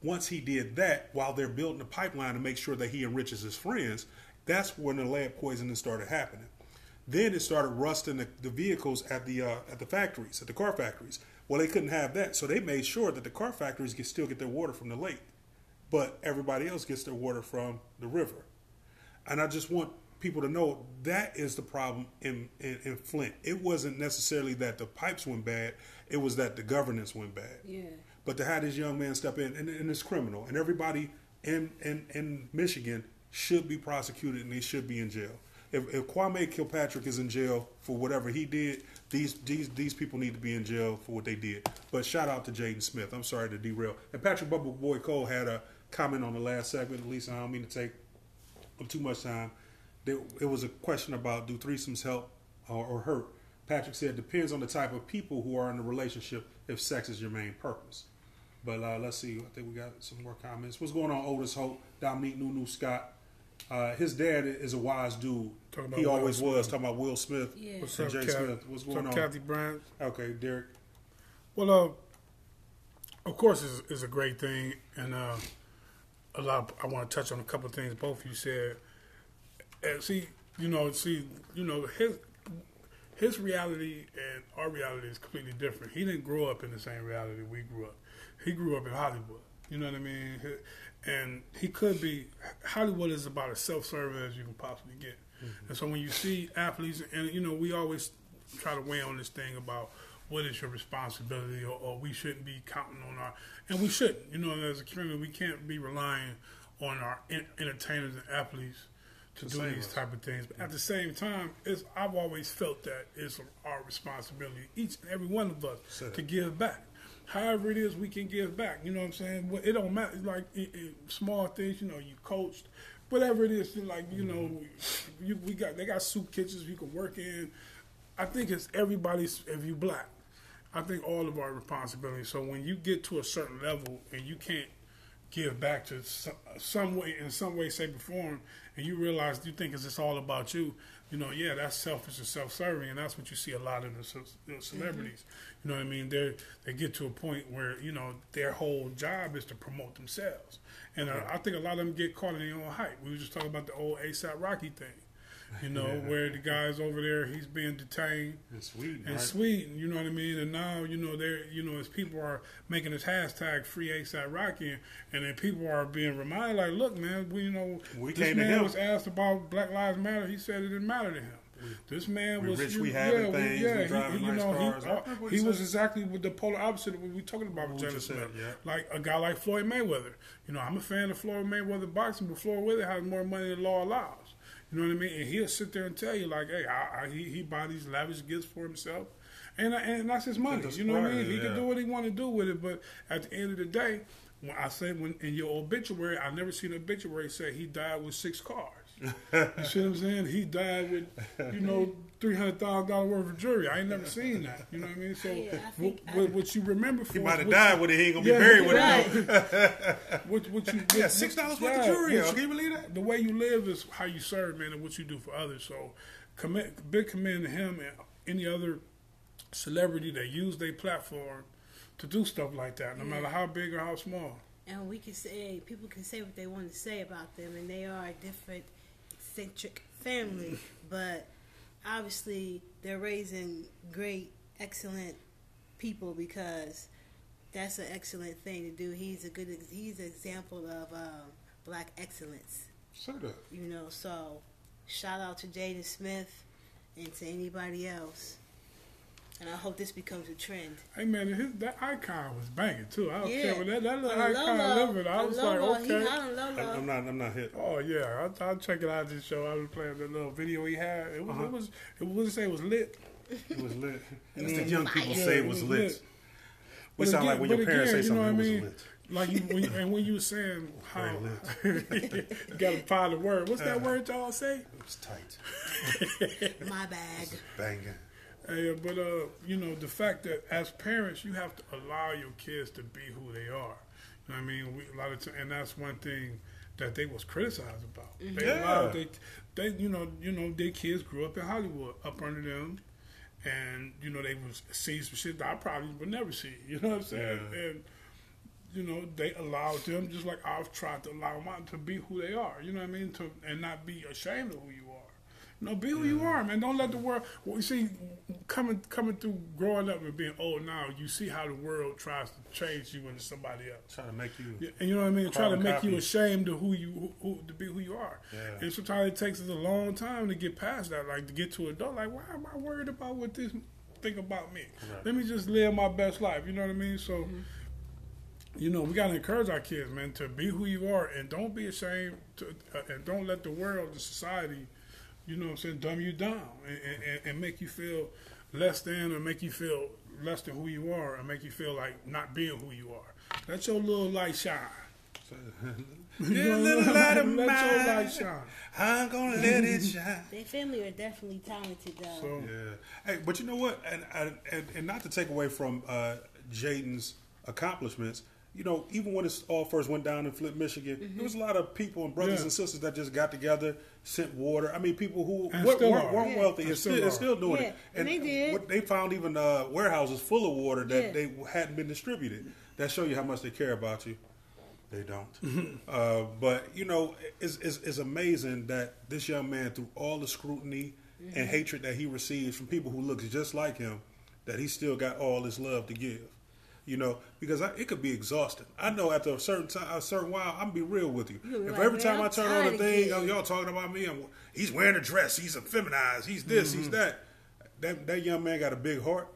Once he did that, while they're building a pipeline to make sure that he enriches his friends, that's when the lead poisoning started happening. Then it started rusting the, the vehicles at the uh, at the factories, at the car factories. Well, they couldn't have that, so they made sure that the car factories could still get their water from the lake, but everybody else gets their water from the river. And I just want people to know that is the problem in, in, in Flint. It wasn't necessarily that the pipes went bad, it was that the governance went bad. Yeah. But to have this young man step in, and, and it's criminal, and everybody in, in, in Michigan should be prosecuted and they should be in jail. If, if Kwame Kilpatrick is in jail for whatever he did, these these these people need to be in jail for what they did. But shout out to Jaden Smith. I'm sorry to derail. And Patrick Bubble Boy Cole had a comment on the last segment. Lisa, I don't mean to take up too much time. There, it was a question about do threesomes help or, or hurt. Patrick said depends on the type of people who are in the relationship if sex is your main purpose. But uh, let's see. I think we got some more comments. What's going on, Otis Hope, Dominique Nunu Scott? Uh, his dad is a wise dude. He always was. Talking about Will Smith. Yeah. What's up, Jay Smith? What's going on? Kathy Bryant. Okay, Derek. Well, uh, of course, it's, it's a great thing, and uh, a lot. Of, I want to touch on a couple of things both of you said. And see, you know, see, you know, his his reality and our reality is completely different. He didn't grow up in the same reality we grew up. He grew up in Hollywood. You know what I mean? His, And he could be, Hollywood is about as self-serving as you can possibly get. Mm-hmm. And so when you see athletes, and you know, we always try to weigh on this thing about what is your responsibility, or, or we shouldn't be counting on our, and we shouldn't, you know, as a community, we can't be relying on our en entertainers and athletes to do these type of things. But mm-hmm. at the same time, it's, I've always felt that it's our responsibility, each and every one of us, Set to it. give back. However it is, we can give back. You know what I'm saying? Well, it don't matter. Like it, it, small things, you know, you coached, whatever it is. Like you mm-hmm. know, you, we got they got soup kitchens you can work in. I think it's everybody's. If you black, I think all of our responsibilities. So when you get to a certain level and you can't give back to some, some way, in some way, shape, or form, and you realize you think it's just all about you. You know, yeah, that's selfish and self-serving, and that's what you see a lot of the ce the celebrities. Mm-hmm. You know what I mean? They they get to a point where, you know, their whole job is to promote themselves. And yeah. I, I think a lot of them get caught in their own hype. We were just talking about the old A S A P Rocky thing, you know, yeah. where the guy's over there, he's being detained. In Sweden. In right? Sweden, you know what I mean? And now, you know, they're, you know, as people are making this hashtag free A S A P Rocky, and then people are being reminded, like, look, man, we, you know, we this came man to him. was asked about Black Lives Matter. He said it didn't matter to him. We, this man we was rich, you, we yeah, we, things, yeah, we driving he, you nice know, cars. He, uh, he was exactly with the polar opposite of what we are talking about with Jaden Smith. Yeah. Like a guy like Floyd Mayweather. You know, I'm a fan of Floyd Mayweather boxing, but Floyd Mayweather has more money than law allows. You know what I mean? And he'll sit there and tell you, like, hey, I, I, he, he buys these lavish gifts for himself. And, I, and that's his money. You know what I mean? He yeah. can do what he want to do with it. But at the end of the day, when I say when in your obituary, I've never seen an obituary say he died with six cars. You see what I'm saying? He died with, you know, three hundred thousand dollars worth of jewelry. I ain't never seen that. You know what I mean? So yeah, I what, what, what you remember for... He might have died with it. He ain't going to yeah, be buried with right. it. what, what you, what, yeah, six dollars worth of jewelry. You, Can you believe that? The way you live is how you serve, man, and what you do for others. So commit, big commend to him and any other celebrity that use their platform to do stuff like that, no yeah. matter how big or how small. And we can say, people can say what they want to say about them, and they are a different, eccentric family, but obviously they're raising great, excellent people, because that's an excellent thing to do. He's a good, he's an example of um, black excellence. Sure. You know, so shout out to Jaden Smith and to anybody else. And I hope this becomes a trend. Hey, man, his, that icon was banging, too. I don't yeah. care what that, that little icon living. I was like, okay. I, I'm not I'm not hit. Oh, yeah. I, I'll check it out this show. I was playing the little video he had. It was, uh-huh. it was, it was, say it was lit. It was lit. It was the young people yeah, say it was, it was lit. lit. We sound again, like when your again, parents say something, you know what I mean? It was lit. Like you, when, and when you were saying how you got a pile of words. What's that uh, word y'all say? It was tight. My bag. Banging. Hey, but uh, you know, the fact that as parents you have to allow your kids to be who they are. You know what I mean? We, a lot of time, and that's one thing that they was criticized about. They yeah. allowed they, they you know you know their kids grew up in Hollywood up under them. And, you know, they would see some shit that I probably would never see. You know what I'm saying? Yeah. And, you know, they allowed them, just like I've tried to allow them to be who they are. You know what I mean? To And not be ashamed of who you are. No, be who yeah. you are, man. Don't let the world... Well, you see, coming coming through growing up and being old now, you see how the world tries to change you into somebody else. Trying to make you... Yeah, and you know what I mean? Trying to make copy. you ashamed of who you... Who, who, to be who you are. Yeah. And sometimes it takes us a long time to get past that, like to get to adult. Like, why am I worried about what this think about me? Right. Let me just live my best life. You know what I mean? So, mm-hmm. you know, we got to encourage our kids, man, to be who you are and don't be ashamed to, uh, and don't let the world, the society... You know what I'm saying? Dumb you down and, and, and make you feel less than or make you feel less than who you are and make you feel like not being who you are. Let your little light shine. Your little light of mine. Let your light shine. I'm going to let it shine. Their family are definitely talented, though. So, yeah. Hey, but you know what? And, and, and not to take away from uh, Jaden's accomplishments, you know, even when it all first went down in Flint, Michigan, mm-hmm. there was a lot of people and brothers yeah. and sisters that just got together, sent water. I mean, people who and weren't, weren't, weren't yeah. wealthy and, and still, still doing yeah. it. And, and they did. They found even uh, warehouses full of water that yeah. they hadn't been distributed. That show you how much they care about you. They don't. Mm-hmm. uh, but, you know, it's, it's, it's amazing that this young man, through all the scrutiny mm-hmm. and hatred that he receives from people who look just like him, that he still got all this love to give. You know, because I, it could be exhausting. I know after a certain time, a certain while, I'm gonna be real with you. You're if like, every man, time I turn on a thing, oh, y'all talking about me, I'm, he's wearing a dress, he's effeminized, he's this, mm-hmm. he's that. That that young man got a big heart,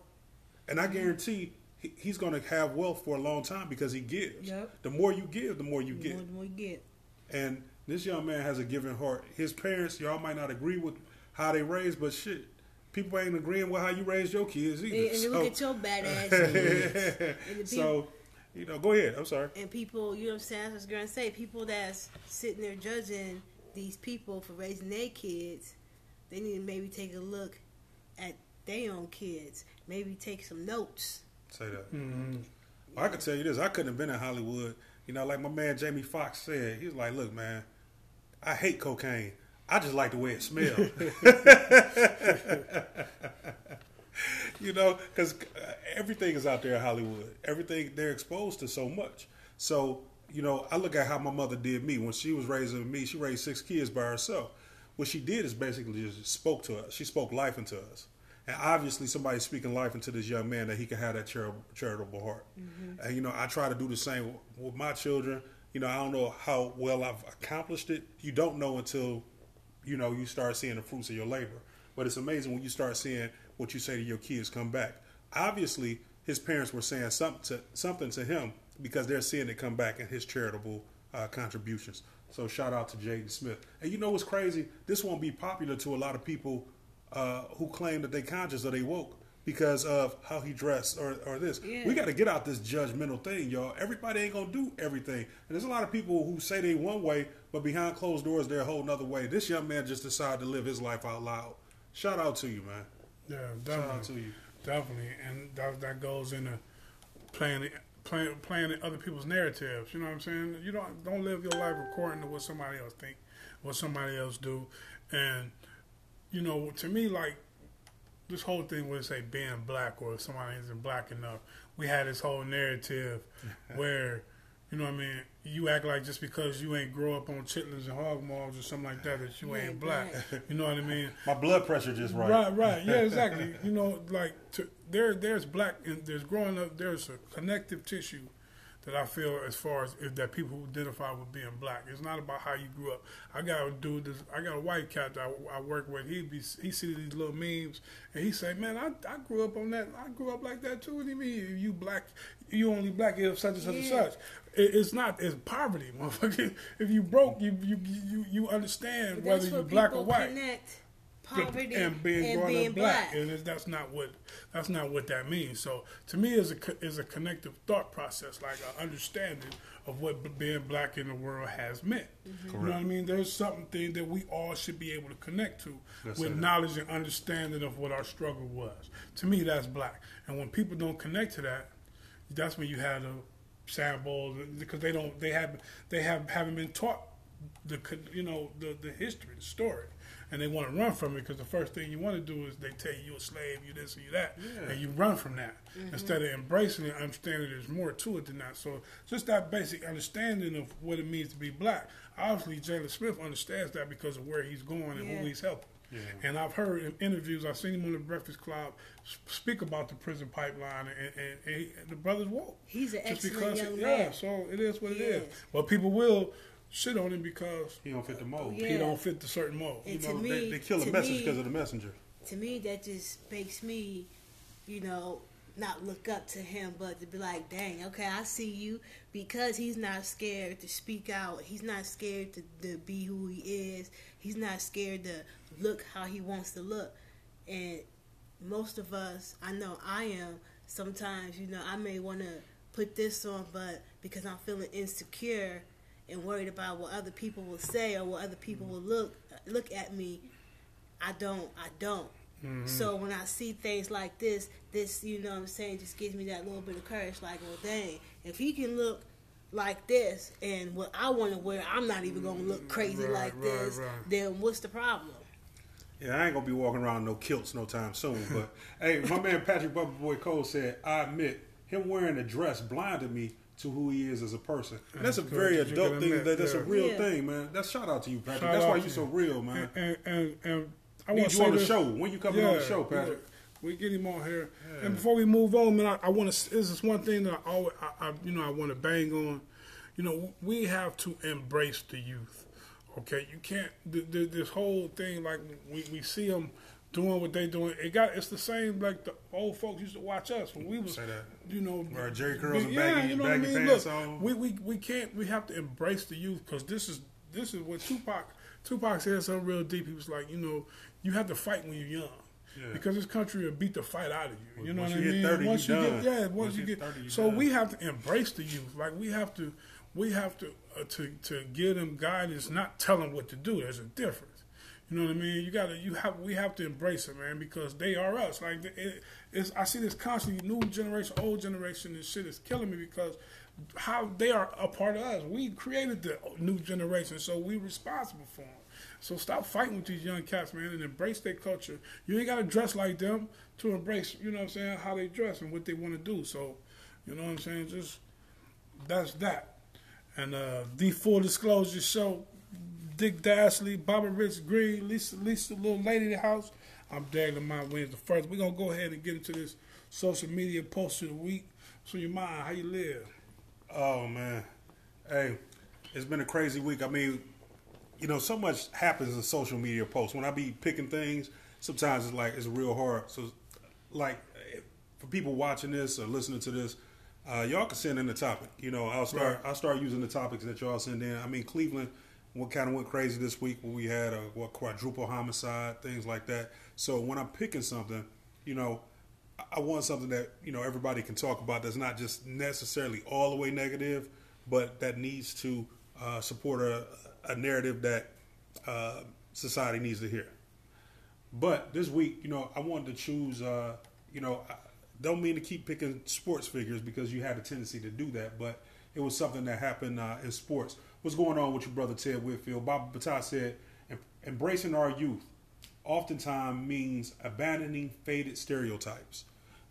and I mm-hmm. guarantee he, he's gonna have wealth for a long time because he gives. Yep. The more you give, the more you the get. More, the more you get. And this young man has a giving heart. His parents, y'all might not agree with how they raised, but shit. People ain't agreeing with how you raised your kids either. And, and so. Look at your badass kids. People, so, you know, go ahead. I'm sorry. And people, you know what I'm saying? I was going to say, people that's sitting there judging these people for raising their kids, they need to maybe take a look at their own kids. Maybe take some notes. Say that. Mm-hmm. Well, I can tell you this. I couldn't have been in Hollywood. You know, like my man Jamie Foxx said, he was like, look, man, I hate cocaine. I just like the way it smells. You know, because everything is out there in Hollywood. Everything, they're exposed to so much. So, you know, I look at how my mother did me. When she was raising me, she raised six kids by herself. What she did is basically just spoke to us. She spoke life into us. And obviously somebody's speaking life into this young man that he can have that charitable, charitable heart. Mm-hmm. And, you know, I try to do the same with my children. You know, I don't know how well I've accomplished it. You don't know until... you know, you start seeing the fruits of your labor. But it's amazing when you start seeing what you say to your kids come back. Obviously, his parents were saying something to, something to him because they're seeing it come back in his charitable uh, contributions. So shout out to Jaden Smith. And you know what's crazy? This won't be popular to a lot of people uh, who claim that they conscious or they woke because of how he dressed or, or this. Yeah. We got to get out this judgmental thing, y'all. Everybody ain't going to do everything. And there's a lot of people who say they one way, but behind closed doors, they're a whole nother way. This young man just decided to live his life out loud. Shout out to you, man. Yeah, definitely. Shout out to you. Definitely. And that, that goes into playing, playing, playing other people's narratives. You know what I'm saying? You don't, don't live your life according to what somebody else think, what somebody else do. And, you know, to me, like, this whole thing with, say, being black or if somebody isn't black enough, we had this whole narrative where... You know what I mean? You act like just because you ain't grow up on chitlins and hog maws or something like that that you ain't black. You know what I mean? My blood pressure just right. Right, right. Yeah, exactly. You know, like to, there, there's black and there's growing up. There's a connective tissue that I feel as far as if that people identify with being black. It's not about how you grew up. I got a dude, this, I got a white cat that I, I work with. He be he see these little memes and he say, man, I, I grew up on that. I grew up like that too. What do you mean you black? You only black if such and such yeah. and such. It, it's not. It's poverty, motherfucker. If you broke, you you you you understand whether you're black or white. Connect. Poverty and being, and being black. black, and it, that's not what that's not what that means. So to me, is a is a connective thought process, like an understanding of what being black in the world has meant. Mm-hmm. Correct. You know what I mean? There's something that we all should be able to connect to that's with it. knowledge and understanding of what our struggle was. To me, that's black. And when people don't connect to that, that's when you have the sound balls, because they don't they have they have haven't been taught the you know the the history, the story. And they want to run from it because the first thing you want to do is they tell you you're a slave, you this and you that, yeah. and you run from that. Mm-hmm. Instead of embracing it, understanding there's more to it than that. So just that basic understanding of what it means to be black. Obviously, Jalen Smith understands that because of where he's going and yeah. who he's helping. Yeah. And I've heard in interviews, I've seen him on the Breakfast Club speak about the prison pipeline, and, and, and, he, and the brother's woke. He's an just excellent young he, man. Yeah, so it is what he it is. is. But people will shit on him because he don't fit the mold. Yeah. He don't fit the certain mold. And you know, me, they, they kill a message because of the messenger. To me, that just makes me, you know, not look up to him, but to be like, dang, okay, I see you, because he's not scared to speak out. He's not scared to, to be who he is. He's not scared to look how he wants to look. And most of us, I know I am. Sometimes, you know, I may want to put this on, but because I'm feeling insecure and worried about what other people will say or what other people will look look at me, I don't, I don't. Mm-hmm. So when I see things like this, this, you know what I'm saying, just gives me that little bit of courage, like, well, dang, if he can look like this and what I want to wear, I'm not even going to look crazy right, like right, this, right. then what's the problem? Yeah, I ain't going to be walking around in no kilts no time soon. But, hey, my man Patrick Bubba Boy Cole said, I admit, him wearing a dress blinded me to who he is as a person. And that's a very adult thing. Admit, that, that's yeah. a real yeah. thing, man. That's shout out to you, Patrick. Shout that's why you're so real, man. And, and, and, and I want to you on this. the show. When you coming yeah, on the show, Patrick? We get him on here. Yeah. And before we move on, man, I, I want to. This is one thing that I always, I, I, you know, I want to bang on. You know, we have to embrace the youth. Okay, you can't. Th th this whole thing, like we we see them doing what they doing. It got it's the same like the old folks used to watch us when we was, you know, where Jerry curls and baggy, yeah, you know baggy what I mean? pants Look, on. We, we we can't we have to embrace the youth, because this is this is what Tupac Tupac said something real deep. He was like, you know, you have to fight when you're young. Yeah. Because this country will beat the fight out of you. You know what I mean? Once you get yeah, once you get so we have to embrace the youth. Like we have to we have to uh, to to give them guidance, not tell them what to do. There's a difference. You know what I mean? You gotta, you have, we have to embrace it, man, because they are us. Like, it, it's, I see this constantly, new generation, old generation, this shit is killing me because how they are a part of us. We created the new generation, so we're responsible for them. So stop fighting with these young cats, man, and embrace their culture. You ain't gotta dress like them to embrace, you know what I'm saying, how they dress and what they want to do. So, you know what I'm saying? Just, that's that. And uh, the full disclosure show. Big Dick Dashley, Brother Ritz-Green, Lisa, Lisa, little lady in the house. I'm Derek Lamont Williams the first. We're going to go ahead and get into this social media post of the week. So your mind, how you live? Oh, man. Hey, it's been a crazy week. I mean, you know, so much happens in social media posts. When I be picking things, sometimes it's like, it's real hard. So, like, for people watching this or listening to this, uh, y'all can send in the topic. You know, I'll start, right. I'll start using the topics that y'all send in. I mean, Cleveland, what kind of went crazy this week when we had a what, quadruple homicide, things like that. So when I'm picking something, you know, I want something that, you know, everybody can talk about that's not just necessarily all the way negative, but that needs to uh, support a, a narrative that uh, society needs to hear. But this week, you know, I wanted to choose, uh, you know, I don't mean to keep picking sports figures because you had a tendency to do that, but it was something that happened uh, in sports. What's going on with your brother, Ted Whitfield? Bob Bata said, embracing our youth oftentimes means abandoning faded stereotypes.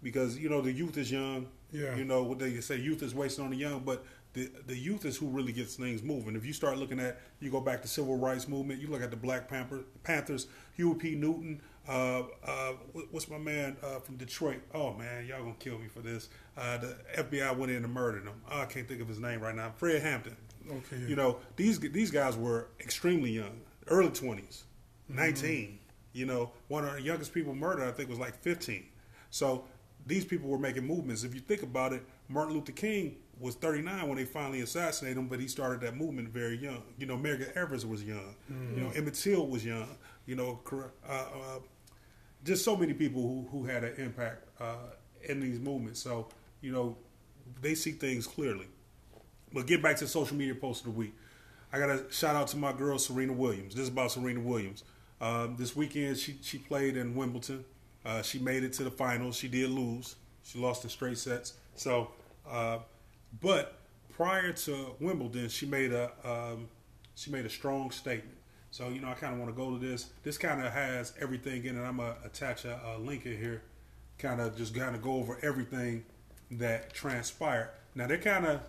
Because, you know, the youth is young. Yeah. You know, what they say, youth is wasting on the young. But the, the youth is who really gets things moving. If you start looking at, you go back to civil rights movement, you look at the Black Panther, Panthers, Huey P. Newton, Uh, uh, what's my man uh, from Detroit? Oh, man, y'all gonna kill me for this. Uh, the F B I went in and murdered him. Oh, I can't think of his name right now. Fred Hampton. Okay. You know, these these guys were extremely young, early twenties, nineteen. Mm-hmm. You know, one of the youngest people murdered, I think, was like fifteen. So these people were making movements. If you think about it, Martin Luther King was thirty-nine when they finally assassinated him, but he started that movement very young. You know, Medgar Evers was young. Mm-hmm. You know, Emmett Till was young. You know, uh, uh, just so many people who, who had an impact uh, in these movements. So, you know, they see things clearly. But get back to social media post of the week. I got a shout out to my girl, Serena Williams. This is about Serena Williams. Um, this weekend, she, she played in Wimbledon. Uh, she made it to the finals. She did lose. She lost in straight sets. So, uh, but prior to Wimbledon, she made a um, she made a strong statement. So, you know, I kind of want to go to this. This kind of has everything in it. I'm going to attach a, a link in here, kind of just kind of go over everything that transpired. Now, they're kind of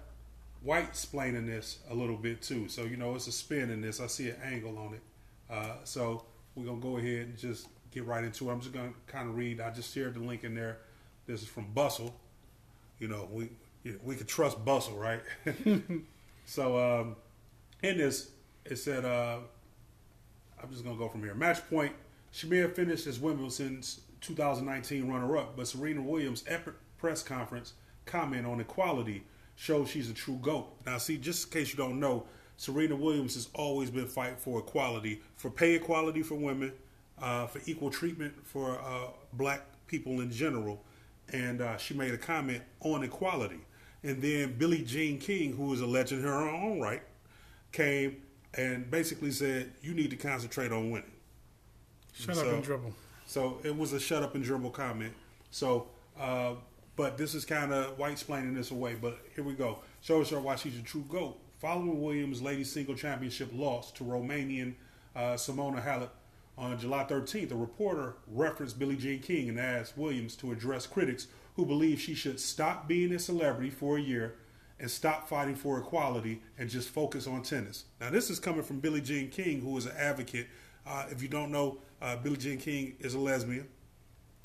white-splaining this a little bit, too. So, you know, it's a spin in this. I see an angle on it. Uh, so we're going to go ahead and just get right into it. I'm just going to kind of read. I just shared the link in there. This is from Bustle. You know, we we could trust Bustle, right? So um, in this, it said, uh, I'm just going to go from here. Match point. She may have finished as Wimbledon's two thousand nineteen runner-up, but Serena Williams' epic press conference comment on equality shows she's a true GOAT. Now, see, just in case you don't know, Serena Williams has always been fighting for equality, for pay equality for women, uh, for equal treatment for uh, black people in general. And uh, she made a comment on equality. And then Billie Jean King, who is a legend in her own right, came and basically said, you need to concentrate on winning. Shut so, up and dribble. So it was a shut up and dribble comment. So, uh, but this is kind of white-splaining this away. But here we go. Shows her why she's a true GOAT. Following Williams' ladies' single championship loss to Romanian uh, Simona Halep on July thirteenth, a reporter referenced Billie Jean King and asked Williams to address critics who believe she should stop being a celebrity for a year and stop fighting for equality and just focus on tennis. Now, this is coming from Billie Jean King, who is an advocate. Uh, if you don't know, uh, Billie Jean King is a lesbian.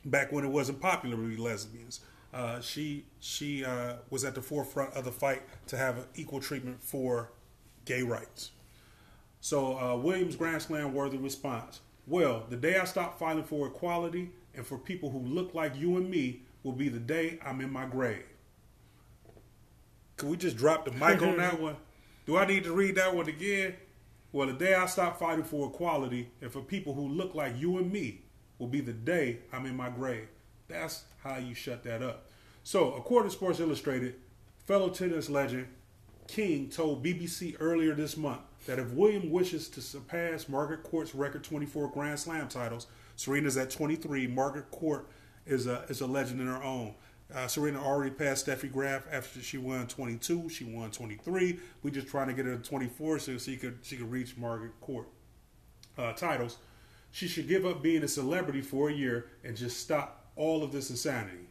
Back when it wasn't popular to be lesbians. Uh, she she uh, was at the forefront of the fight to have an equal treatment for gay rights. So uh, Williams' Grand Slam worthy response. Well, the day I stop fighting for equality and for people who look like you and me will be the day I'm in my grave. Can we just drop the mic on that one? Do I need to read that one again? Well, the day I stop fighting for equality and for people who look like you and me will be the day I'm in my grave. That's how you shut that up. So, according to Sports Illustrated, fellow tennis legend King told B B C earlier this month that if Williams wishes to surpass Margaret Court's record twenty-four Grand Slam titles, Serena's at twenty-three. Margaret Court is a is a legend in her own. Uh, Serena already passed Steffi Graf after she won twenty-two. She won twenty-three. We're just trying to get her to twenty-four so she could she could reach Margaret Court uh, titles. She should give up being a celebrity for a year and just stop all of this insanity.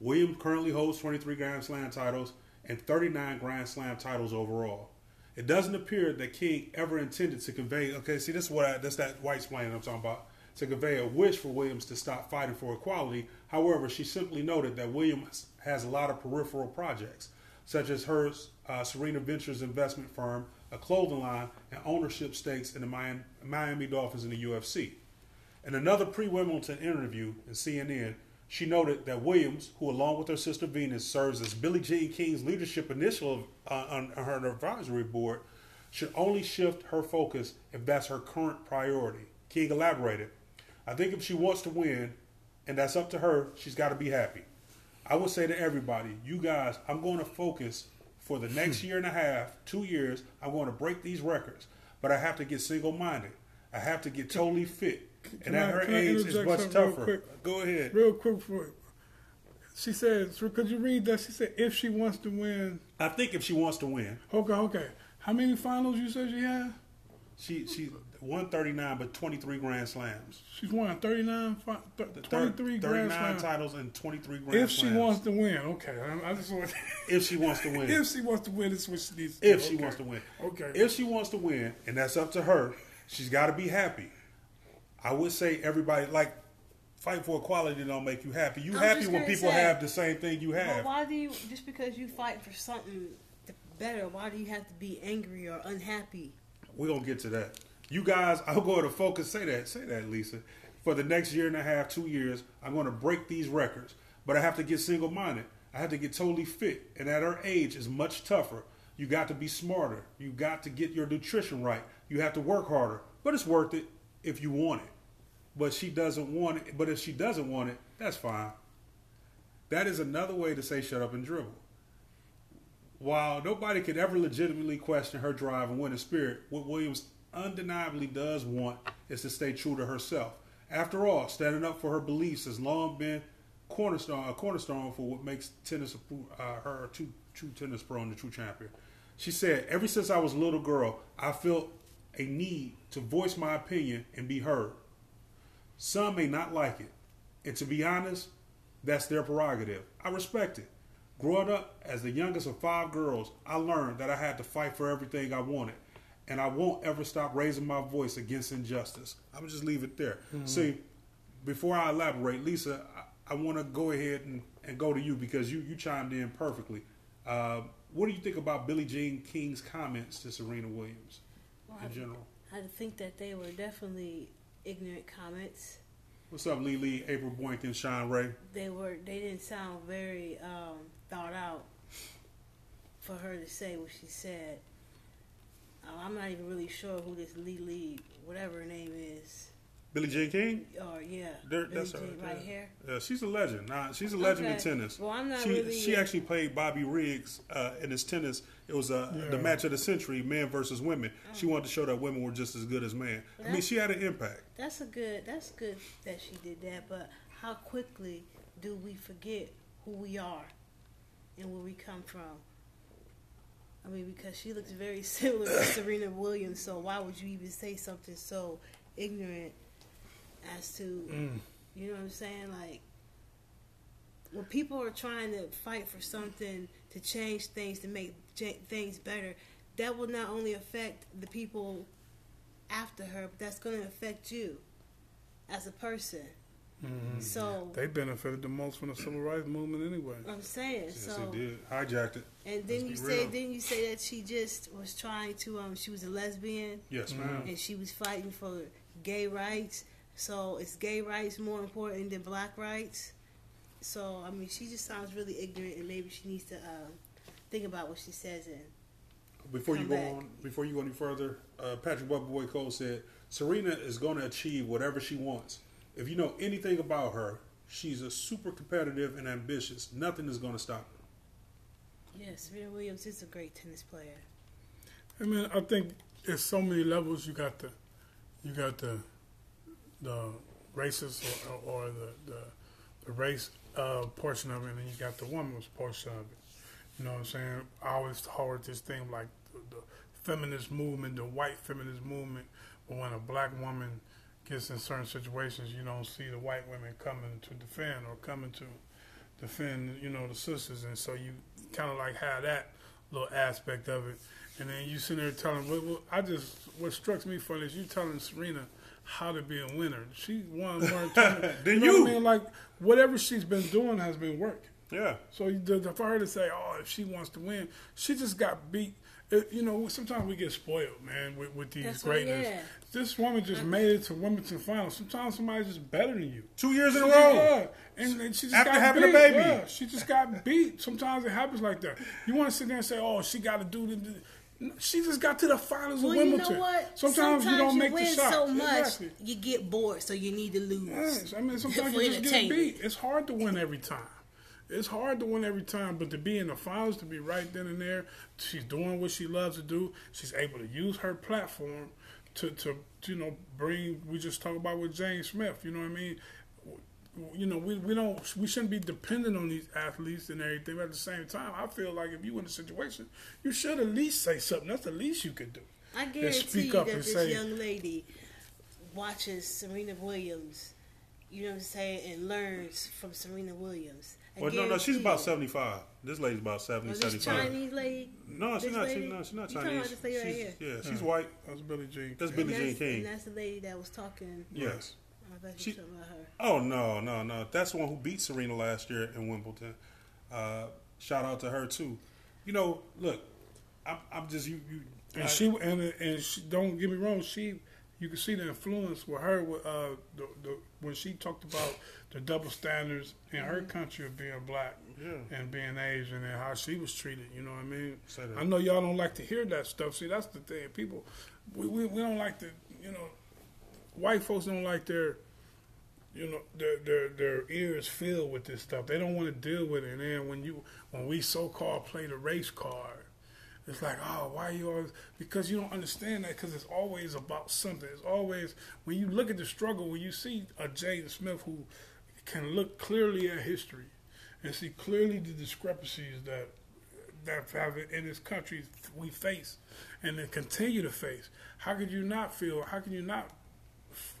Williams currently holds twenty-three Grand Slam titles and thirty-nine Grand Slam titles overall. It doesn't appear that King ever intended to convey, okay, see, this is what I, that's that white-splaining I'm talking about, to convey a wish for Williams to stop fighting for equality. However, she simply noted that Williams has a lot of peripheral projects, such as her uh, Serena Ventures investment firm, a clothing line, and ownership stakes in the Miami, Miami Dolphins in the U F C. In another pre-Wimbledon interview in C N N, she noted that Williams, who along with her sister Venus serves as Billie Jean King's leadership initial uh, on her advisory board, should only shift her focus if that's her current priority. King elaborated, I think if she wants to win, and that's up to her, she's got to be happy. I would say to everybody, you guys, I'm going to focus for the next year and a half, two years, I'm going to break these records, but I have to get single-minded. I have to get totally fit. Can and at I, her age, it's much tougher. Go ahead. Real quick for it. She said, could you read that? She said, if she wants to win. I think if she wants to win. Okay, okay. How many finals you said she had? She she won thirty-nine, but twenty-three Grand Slams. She's won thirty-nine, thirty-three Grand Slams. thirty-nine titles and twenty-three Grand Slams. If she wants to win. Okay. I, I just want if she wants to win. If she wants to win, it's what she needs to do. If she wants to win. Okay. If she wants to win, and that's up to her, she's got to be happy. I would say everybody, like Fight for equality don't make you happy. You I'm happy when people say, have the same thing you have. Well, why do you, just because you fight for something better, why do you have to be angry or unhappy? We're going to get to that. You guys, I'm going to focus, say that, say that, Lisa. For the next year and a half, two years, I'm going to break these records. But I have to get single-minded. I have to get totally fit. And at our age, it's much tougher. You got to be smarter. You got to get your nutrition right. You have to work harder. But it's worth it if you want it. But she doesn't want it. But if she doesn't want it, that's fine. That is another way to say shut up and dribble. While nobody could ever legitimately question her drive and winning spirit, what Williams undeniably does want is to stay true to herself. After all, standing up for her beliefs has long been cornerstone, a cornerstone for what makes tennis uh, her a true, true tennis pro and a true champion. She said, "Ever since I was a little girl, I felt a need to voice my opinion and be heard. Some may not like it, and to be honest, that's their prerogative. I respect it. Growing up as the youngest of five girls, I learned that I had to fight for everything I wanted, and I won't ever stop raising my voice against injustice." I'm going to just leave it there. Mm-hmm. See, before I elaborate, Lisa, I, I want to go ahead and, and go to you because you, you chimed in perfectly. Uh, what do you think about Billie Jean King's comments to Serena Williams well, in I, general? I think that they were definitely ignorant comments. What's up, Lili, April Boynton, Sean Ray? They were. They didn't sound very um, thought out for her to say what she said. I'm not even really sure who this Lili, whatever her name is. Billie Jean King? Or, yeah. There, that's Jean, her. Right yeah. here? Yeah, she's a legend. Nah, she's a legend okay. in tennis. Well, I'm not she, really... She actually played Bobby Riggs uh, in his tennis. It was uh, yeah. the match of the century, men versus women. Oh. She wanted to show that women were just as good as men. Well, I mean, she had an impact. That's a good... That's good that she did that, but how quickly do we forget who we are and where we come from? I mean, because she looks very similar to Serena Williams, so why would you even say something so ignorant as to, mm. you know what I'm saying? Like, when people are trying to fight for something, to change things, to make things better, that will not only affect the people after her, but that's going to affect you as a person. Mm-hmm. So they benefited the most from the civil rights movement, anyway. I'm saying, yes, so they did hijacked it. And then Let's you say, real. then you say that she just was trying to. Um, she was a lesbian. Yes, ma'am. And she was fighting for gay rights. So is gay rights more important than black rights? So I mean, she just sounds really ignorant, and maybe she needs to um, think about what she says. And before you go back. on, before you go any further, uh, Patrick Bubboy Cole said Serena is going to achieve whatever she wants. If you know anything about her, she's a super competitive and ambitious. Nothing is going to stop her. Yes, Serena Williams is a great tennis player. I mean, I think there's so many levels. You got the, you got the, the racist or, or the, the the race uh, portion of it, and then you got the woman's portion of it. You know what I'm saying? I always heard this thing like the, the feminist movement, the white feminist movement, but when a black woman gets in certain situations, you don't see the white women coming to defend or coming to defend, you know, the sisters. And so you kind of like have that little aspect of it. And then you sit there telling, well, well, I just, what struck me funny is you telling Serena how to be a winner. She won more than you. You know you. What I mean? Like, whatever she's been doing has been working. Yeah. So for her to say, oh, if she wants to win, she just got beat. It, you know, sometimes we get spoiled, man, with, with these That's greatness. What, yeah. This woman just made it to Wimbledon finals. Sometimes somebody's just better than you. Two years she in a row. Yeah. And, and she just After got having beat. a baby. Yeah. She just got beat. Sometimes it happens like that. You want to sit there and say, oh, she got to do this. She just got to the finals well, of Wimbledon. You know what? Sometimes, sometimes you don't you make win the shot. so much, exactly. you get bored, so you need to lose. Yes. I mean, sometimes you just get beat. It's hard to win every time. It's hard to win every time, but to be in the finals, to be right then and there, she's doing what she loves to do. She's able to use her platform to, to, to you know, bring, we just talked about with Jaden Smith, you know what I mean? You know, we, we don't, we shouldn't be dependent on these athletes and everything, but at the same time, I feel like if you in a situation, you should at least say something. That's the least you could do. I guarantee speak you up that and this say, young lady watches Serena Williams, you know what I'm saying, and learns from Serena Williams. Well, no, no, she's about seventy-five. This lady's about seventy, seventy-five. This Chinese lady? No, she's not, she, no, she's not Chinese. You talking about this lady right here? Yeah, she's white. That's Billie Jean. That's Billie Jean King. And that's the lady that was talking. Yes. I thought she, you talking about her. Oh, no, no, no. That's the one who beat Serena last year in Wimbledon. Uh, shout out to her, too. You know, look, I'm, I'm just... you. you and I, she and, and she, don't get me wrong, she... You can see the influence with her with, uh, the, the, when she talked about the double standards in her country of being black yeah. and being Asian and how she was treated. You know what I mean? I know y'all don't like to hear that stuff. See, that's the thing. People, we, we, we don't like to, you know, white folks don't like their, you know, their, their their ears filled with this stuff. They don't want to deal with it. And then when you when we so-called play the race card, it's like, oh, why are you always... Because you don't understand that, because it's always about something. It's always... When you look at the struggle, when you see a Jaden Smith who can look clearly at history and see clearly the discrepancies that that have in this country we face and then continue to face, how could you not feel... How can you not...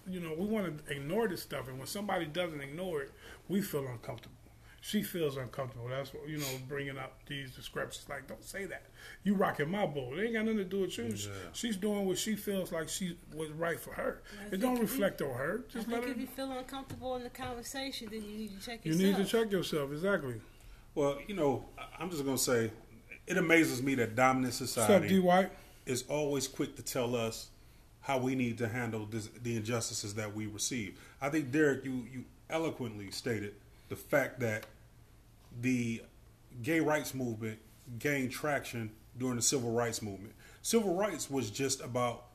You know, we want to ignore this stuff, and when somebody doesn't ignore it, we feel uncomfortable. She feels uncomfortable. That's what, you know, bringing up these descriptions. Like, don't say that. You rocking my boat. It ain't got nothing to do with you. Yeah. She's doing what she feels like she was right for her. I it don't reflect you, on her. Just I let think her. If you feel uncomfortable in the conversation, then you need to check yourself. You need to check yourself, exactly. Well, you know, I'm just going to say, it amazes me that dominant society What's up, D. White? Is always quick to tell us how we need to handle this, the injustices that we receive. I think, Derek, you, you eloquently stated the fact that the gay rights movement gained traction during the civil rights movement. Civil rights was just about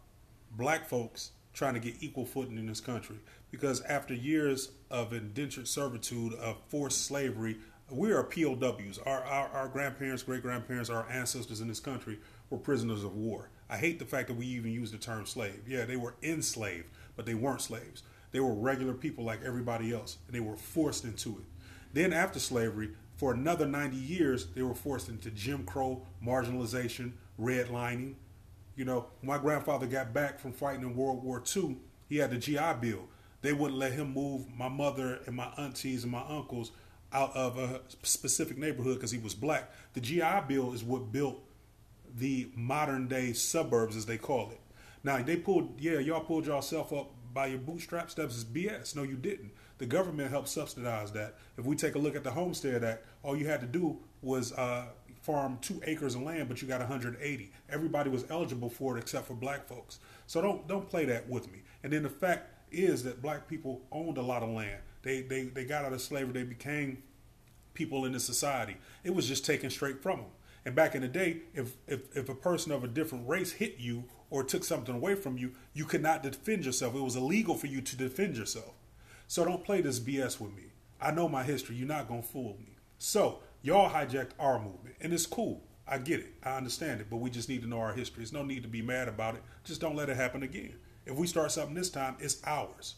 black folks trying to get equal footing in this country, because after years of indentured servitude, of forced slavery, we are P O Ws. Our, our, our grandparents, great-grandparents, our ancestors in this country were prisoners of war. I hate the fact that we even use the term slave. Yeah, they were enslaved, but they weren't slaves. They were regular people like everybody else, and they were forced into it. Then after slavery, for another ninety years, they were forced into Jim Crow, marginalization, redlining. You know, my grandfather got back from fighting in World War Two. He had the G I Bill. They wouldn't let him move my mother and my aunties and my uncles out of a specific neighborhood because he was black. The G I Bill is what built the modern-day suburbs, as they call it. Now, they pulled, yeah, y'all pulled yourself up by your bootstrap steps is B S. No, you didn't. The government helped subsidize that. If we take a look at the Homestead Act, all you had to do was uh, farm two acres of land, but you got one hundred eighty. Everybody was eligible for it except for black folks. So don't don't play that with me. And then the fact is that black people owned a lot of land. They they, they got out of slavery. They became people in the society. It was just taken straight from them. And back in the day, if if, if a person of a different race hit you or took something away from you, you could not defend yourself. It was illegal for you to defend yourself. So don't play this B S with me. I know my history. You're not going to fool me. So y'all hijacked our movement, and it's cool. I get it. I understand it, but we just need to know our history. There's no need to be mad about it. Just don't let it happen again. If we start something this time, it's ours.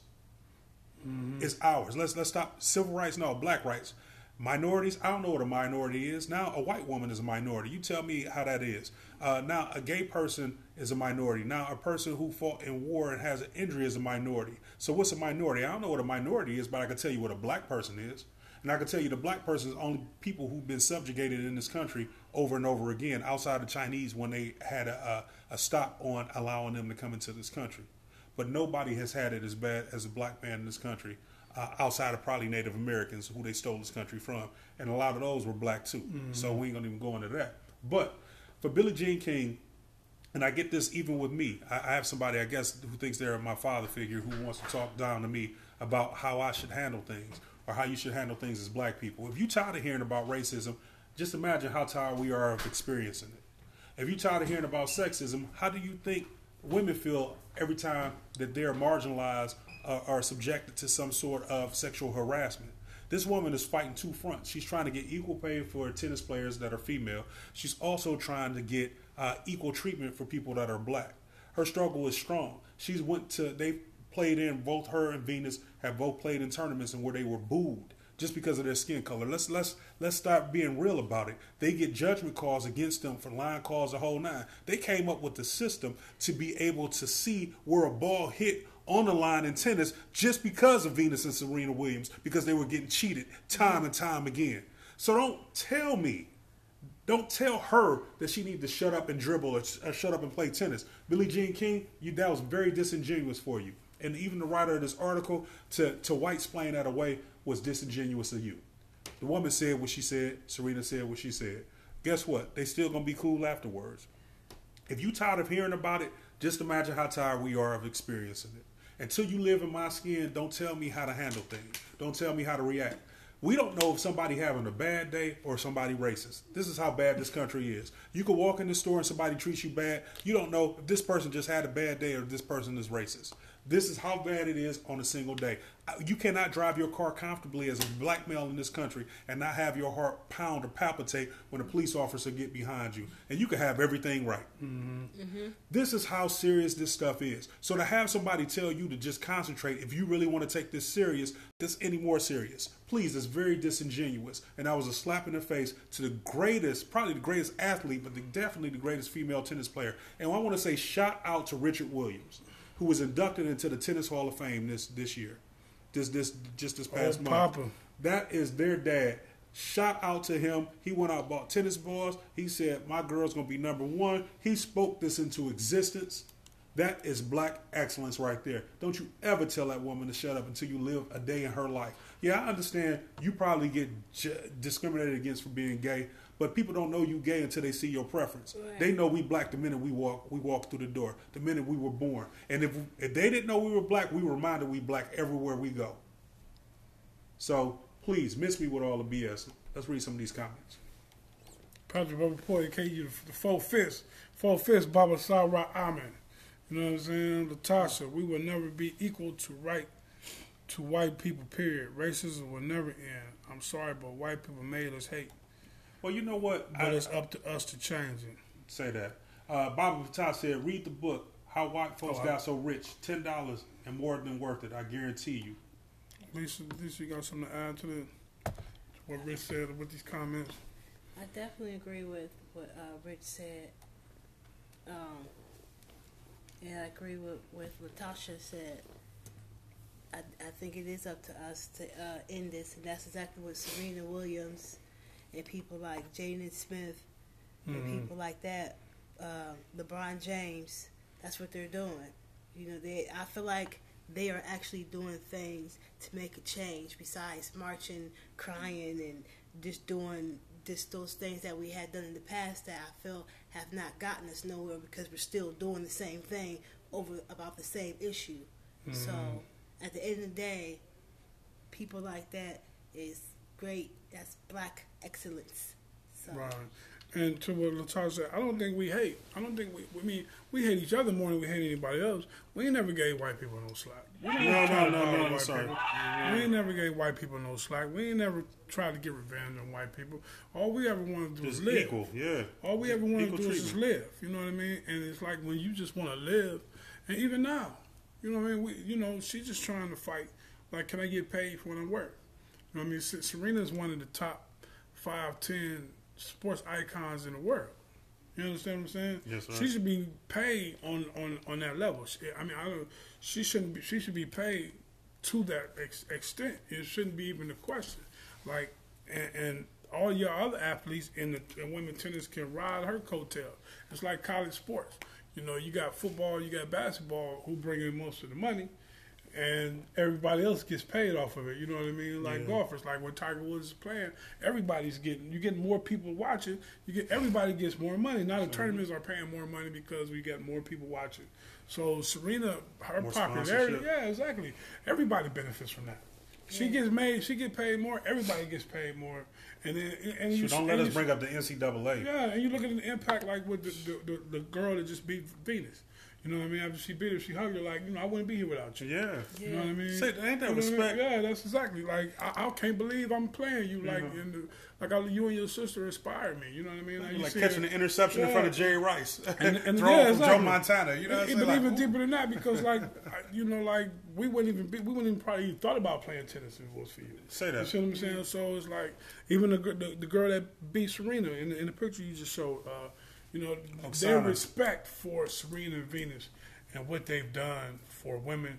Mm-hmm. It's ours. Let's let's stop civil rights. No, black rights. Minorities, I don't know what a minority is. Now, a white woman is a minority. You tell me how that is. Uh, now, a gay person is a minority. Now, a person who fought in war and has an injury is a minority. So what's a minority? I don't know what a minority is, but I can tell you what a black person is. And I can tell you the black person is only people who've been subjugated in this country over and over again, outside of Chinese when they had a, a, a stop on allowing them to come into this country. But nobody has had it as bad as a black man in this country. Uh, outside of probably Native Americans who they stole this country from. And a lot of those were black too. Mm-hmm. So we ain't going to even go into that. But for Billie Jean King, and I get this even with me, I, I have somebody, I guess, who thinks they're my father figure who wants to talk down to me about how I should handle things or how you should handle things as black people. If you're tired of hearing about racism, just imagine how tired we are of experiencing it. If you're tired of hearing about sexism, how do you think women feel every time that they're marginalized are subjected to some sort of sexual harassment? This woman is fighting two fronts. She's trying to get equal pay for tennis players that are female. She's also trying to get uh, equal treatment for people that are black. Her struggle is strong. She's went to, they played in, both her and Venus have both played in tournaments and where they were booed just because of their skin color. Let's let's let's stop being real about it. They get judgment calls against them for line calls, the whole nine. They came up with the system to be able to see where a ball hit on the line in tennis just because of Venus and Serena Williams, because they were getting cheated time and time again. So don't tell me, don't tell her that she needs to shut up and dribble or, or shut up and play tennis. Billie Jean King, you, that was very disingenuous for you. and even the writer of this article, to, to white-splain that away was disingenuous of you. The woman said what she said. Serena said what she said. Guess what? They still going to be cool afterwards. If you tired of hearing about it, just imagine how tired we are of experiencing it. Until you live in my skin, don't tell me how to handle things. Don't tell me how to react. We don't know if somebody having a bad day or somebody racist. This is how bad this country is. You could walk in the store and somebody treats you bad. You don't know if this person just had a bad day or this person is racist. This is how bad it is on a single day. You cannot drive your car comfortably as a black male in this country and not have your heart pound or palpitate when a police officer get behind you. And you can have everything right. Mm-hmm. Mm-hmm. This is how serious this stuff is. So to have somebody tell you to just concentrate, if you really want to take this serious, this any more serious. Please, it's very disingenuous. And that was a slap in the face to the greatest, probably the greatest athlete, but the, definitely the greatest female tennis player. And I want to say shout out to Richard Williams, who was inducted into the Tennis Hall of Fame this this year, this this just this past oh, month. Papa. That is their dad. Shout out to him. He went out and bought tennis balls. He said, "My girl's gonna be number one." He spoke this into existence. That is black excellence right there. Don't you ever tell that woman to shut up until you live a day in her life. Yeah, I understand you probably get j- discriminated against for being gay. But people don't know you gay until they see your preference. Right. They know we black the minute we walk we walk through the door, the minute we were born. And if, if they didn't know we were black, we were reminded we black everywhere we go. So please, miss me with all the B S. Let's read some of these comments. Patrick Bubba Poy, K U, the four fifths. Four fifths, Baba Sarah Amen. You know what I'm saying? Latasha, we will never be equal to right to white people, period. Racism will never end. I'm sorry, but white people made us hate. Well, you know what? But I, it's up to us to change it. Say that. Uh, Bobby Fatah said, read the book, How White Folks oh, Got I, So Rich. ten dollars and more than worth it, I guarantee you. Lisa, Lisa, you got something to add to, the, to what Rich said with these comments? I definitely agree with what uh, Rich said. Um, yeah, I agree with what Latasha said. I, I think it is up to us to uh, end this, and that's exactly what Serena Williams and people like Jaden Smith and mm-hmm. people like that, uh, LeBron James, that's what they're doing. You know, they. I feel like they are actually doing things to make a change besides marching, crying, and just doing just those things that we had done in the past that I feel have not gotten us nowhere because we're still doing the same thing over about the same issue. Mm-hmm. So at the end of the day, people like that is great. That's black excellence. So. Right. And to what Latasha said, I don't think we hate. I don't think we, I mean, we hate each other more than we hate anybody else. We ain't never gave white people no slack. We no, no, no, no, no, sorry. Yeah. We ain't never gave white people no slack. We ain't never tried to get revenge on white people. All we ever wanted to do just is live. Equal, yeah. All we ever wanted equal to do is just live. You know what I mean? And it's like when you just want to live, and even now, you know what I mean? We, you know, she's just trying to fight. Like, can I get paid for when I work? You know what I mean? Serena is one of the top five, ten sports icons in the world. You understand what I'm saying? Yes, sir. She should be paid on, on, on that level. She, I mean, I don't. She shouldn't. Be, she should be paid to that ex- extent. It shouldn't be even a question. Like, and, and all your other athletes in the in women's tennis can ride her coattail. It's like college sports. You know, you got football, you got basketball, who bring in most of the money. And everybody else gets paid off of it. You know what I mean? Like yeah. golfers, like when Tiger Woods is playing, everybody's getting. You get more people watching. You get everybody gets more money. Now the mm-hmm. tournaments are paying more money because we got more people watching. So Serena, her more popularity, yeah, exactly. Everybody benefits from that. Yeah. She gets made. She get paid more. Everybody gets paid more. And then, and so you don't let us bring up the N C double A. Yeah, and you look at the impact, like with the the, the, the girl that just beat Venus. You know what I mean? After she beat her, she hugged her like, you know, I wouldn't be here without you. Yeah. You know what I mean? Say, ain't that you know respect? I mean? Yeah, that's exactly. Like, I, I can't believe I'm playing you. Like, mm-hmm. in the, like I, you and your sister inspired me. You know what I mean? Like, like catching her, an interception yeah. in front of Jerry Rice. And, and Throw yeah, from exactly. Joe Montana. You know what I'm saying? But even deeper than that, because, like, you know, like, we wouldn't even be, we wouldn't even probably even thought about playing tennis if it was for you. Say that. You see what I'm saying? So it's like, even the, the, the girl that beat Serena in, in the picture you just showed, uh, you know, Oksana. Their respect for Serena and Venus and what they've done for women,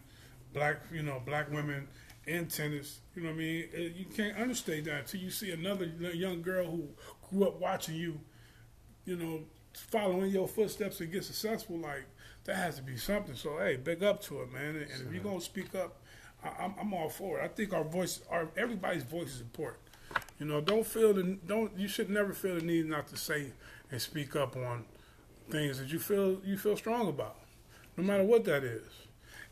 black, you know, black women in tennis. You know what I mean? You can't understate that until you see another young girl who grew up watching you, you know, following your footsteps and get successful. Like, That has to be something. So, hey, big up to it, man. And sure. if you're going to speak up, I, I'm, I'm all for it. I think our voice, our everybody's voice is important. You know, don't feel the don't. You should never feel the need not to say and speak up on things that you feel you feel strong about, no matter what that is.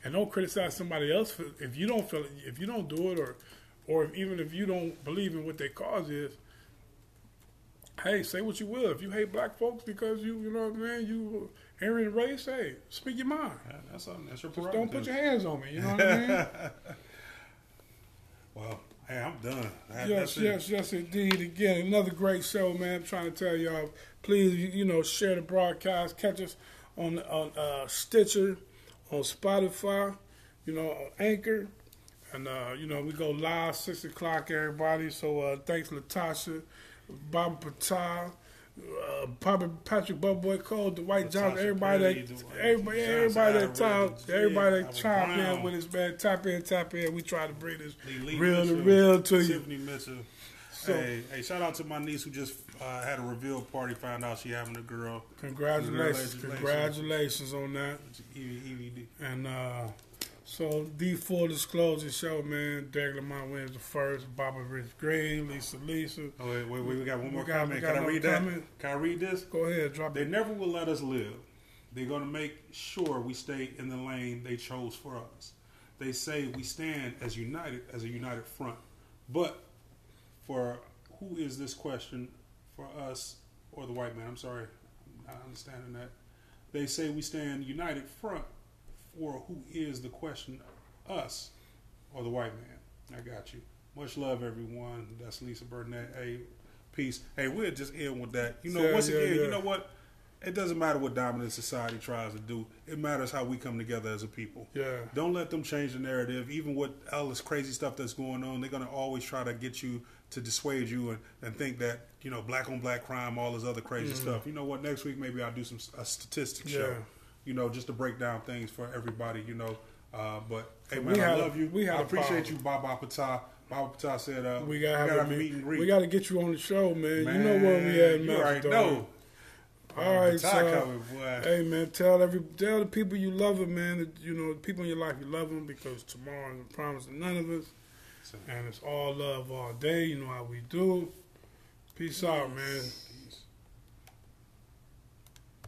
And don't criticize somebody else for, if you don't feel if you don't do it, or or if, even if you don't believe in what their cause is. Hey, say what you will. If you hate black folks because you you know what I mean, you Aryan race, hey, speak your mind. Yeah, that's something. That's your prerogative. Just don't put your hands on me. You know what I mean? Well. Hey, I'm done. That, yes, yes, yes, indeed. Again, another great show, man. I'm trying to tell y'all, please, you, you know, share the broadcast. Catch us on, on uh, Stitcher, on Spotify, you know, on Anchor. And, uh, you know, we go live six o'clock, everybody. So uh, thanks, Latasha, Bob Patah, uh, Papa Patrick Bubboy Cole, Dwight Johnson, everybody, Perry, that, Dwight, everybody, Johnson, everybody that talk, everybody that chime in with us, man. Tap in, tap in. We try to bring this Lee, Lee real Mitchell, to real to Tiffany you. Tiffany Mitchell. So, hey, hey, shout out to my niece who just uh, had a reveal party. Found out she having a girl. Congratulations, congratulations, congratulations on that. E V D. And uh, so the full disclosure show, man. Derek Lamont Williams the first, Baba Ritz-Green, Lisa Lisa. Oh, wait, wait, wait, we got one more got, comment. Can I read comment? that? Can I read this? Go ahead, drop they it. They never will let us live. They're going to make sure we stay in the lane they chose for us. They say we stand as united, as a united front. But for who is this question? For us or the white man? I'm sorry. I'm not understanding that. They say we stand united front. Or who is the question, us or the white man? I got you. Much love, everyone. That's Lisa Burnett. Hey, peace. Hey, we'll just end with that. You know, yeah, once yeah, again, yeah. you know what? It doesn't matter what dominant society tries to do. It matters how we come together as a people. Yeah. Don't let them change the narrative. Even with all this crazy stuff that's going on, they're going to always try to get you to dissuade you and, and think that, you know, black on black crime, all this other crazy mm. stuff. You know what? Next week, maybe I'll do some a statistics yeah. show. You know, just to break down things for everybody, you know. Uh, but, hey, man, we I love a, you. We I appreciate you, Baba Patah. Baba Patah said, uh, we got to have a meet and greet. We got to get you on the show, man. man you know where we at, man. You already know. All right, so, coming, boy. Hey, man, tell every tell the people you love them, man. That, you know, the people in your life, you love them, because tomorrow is a promise to none of us. So, and it's all love all day. You know how we do. Peace yes. out, man.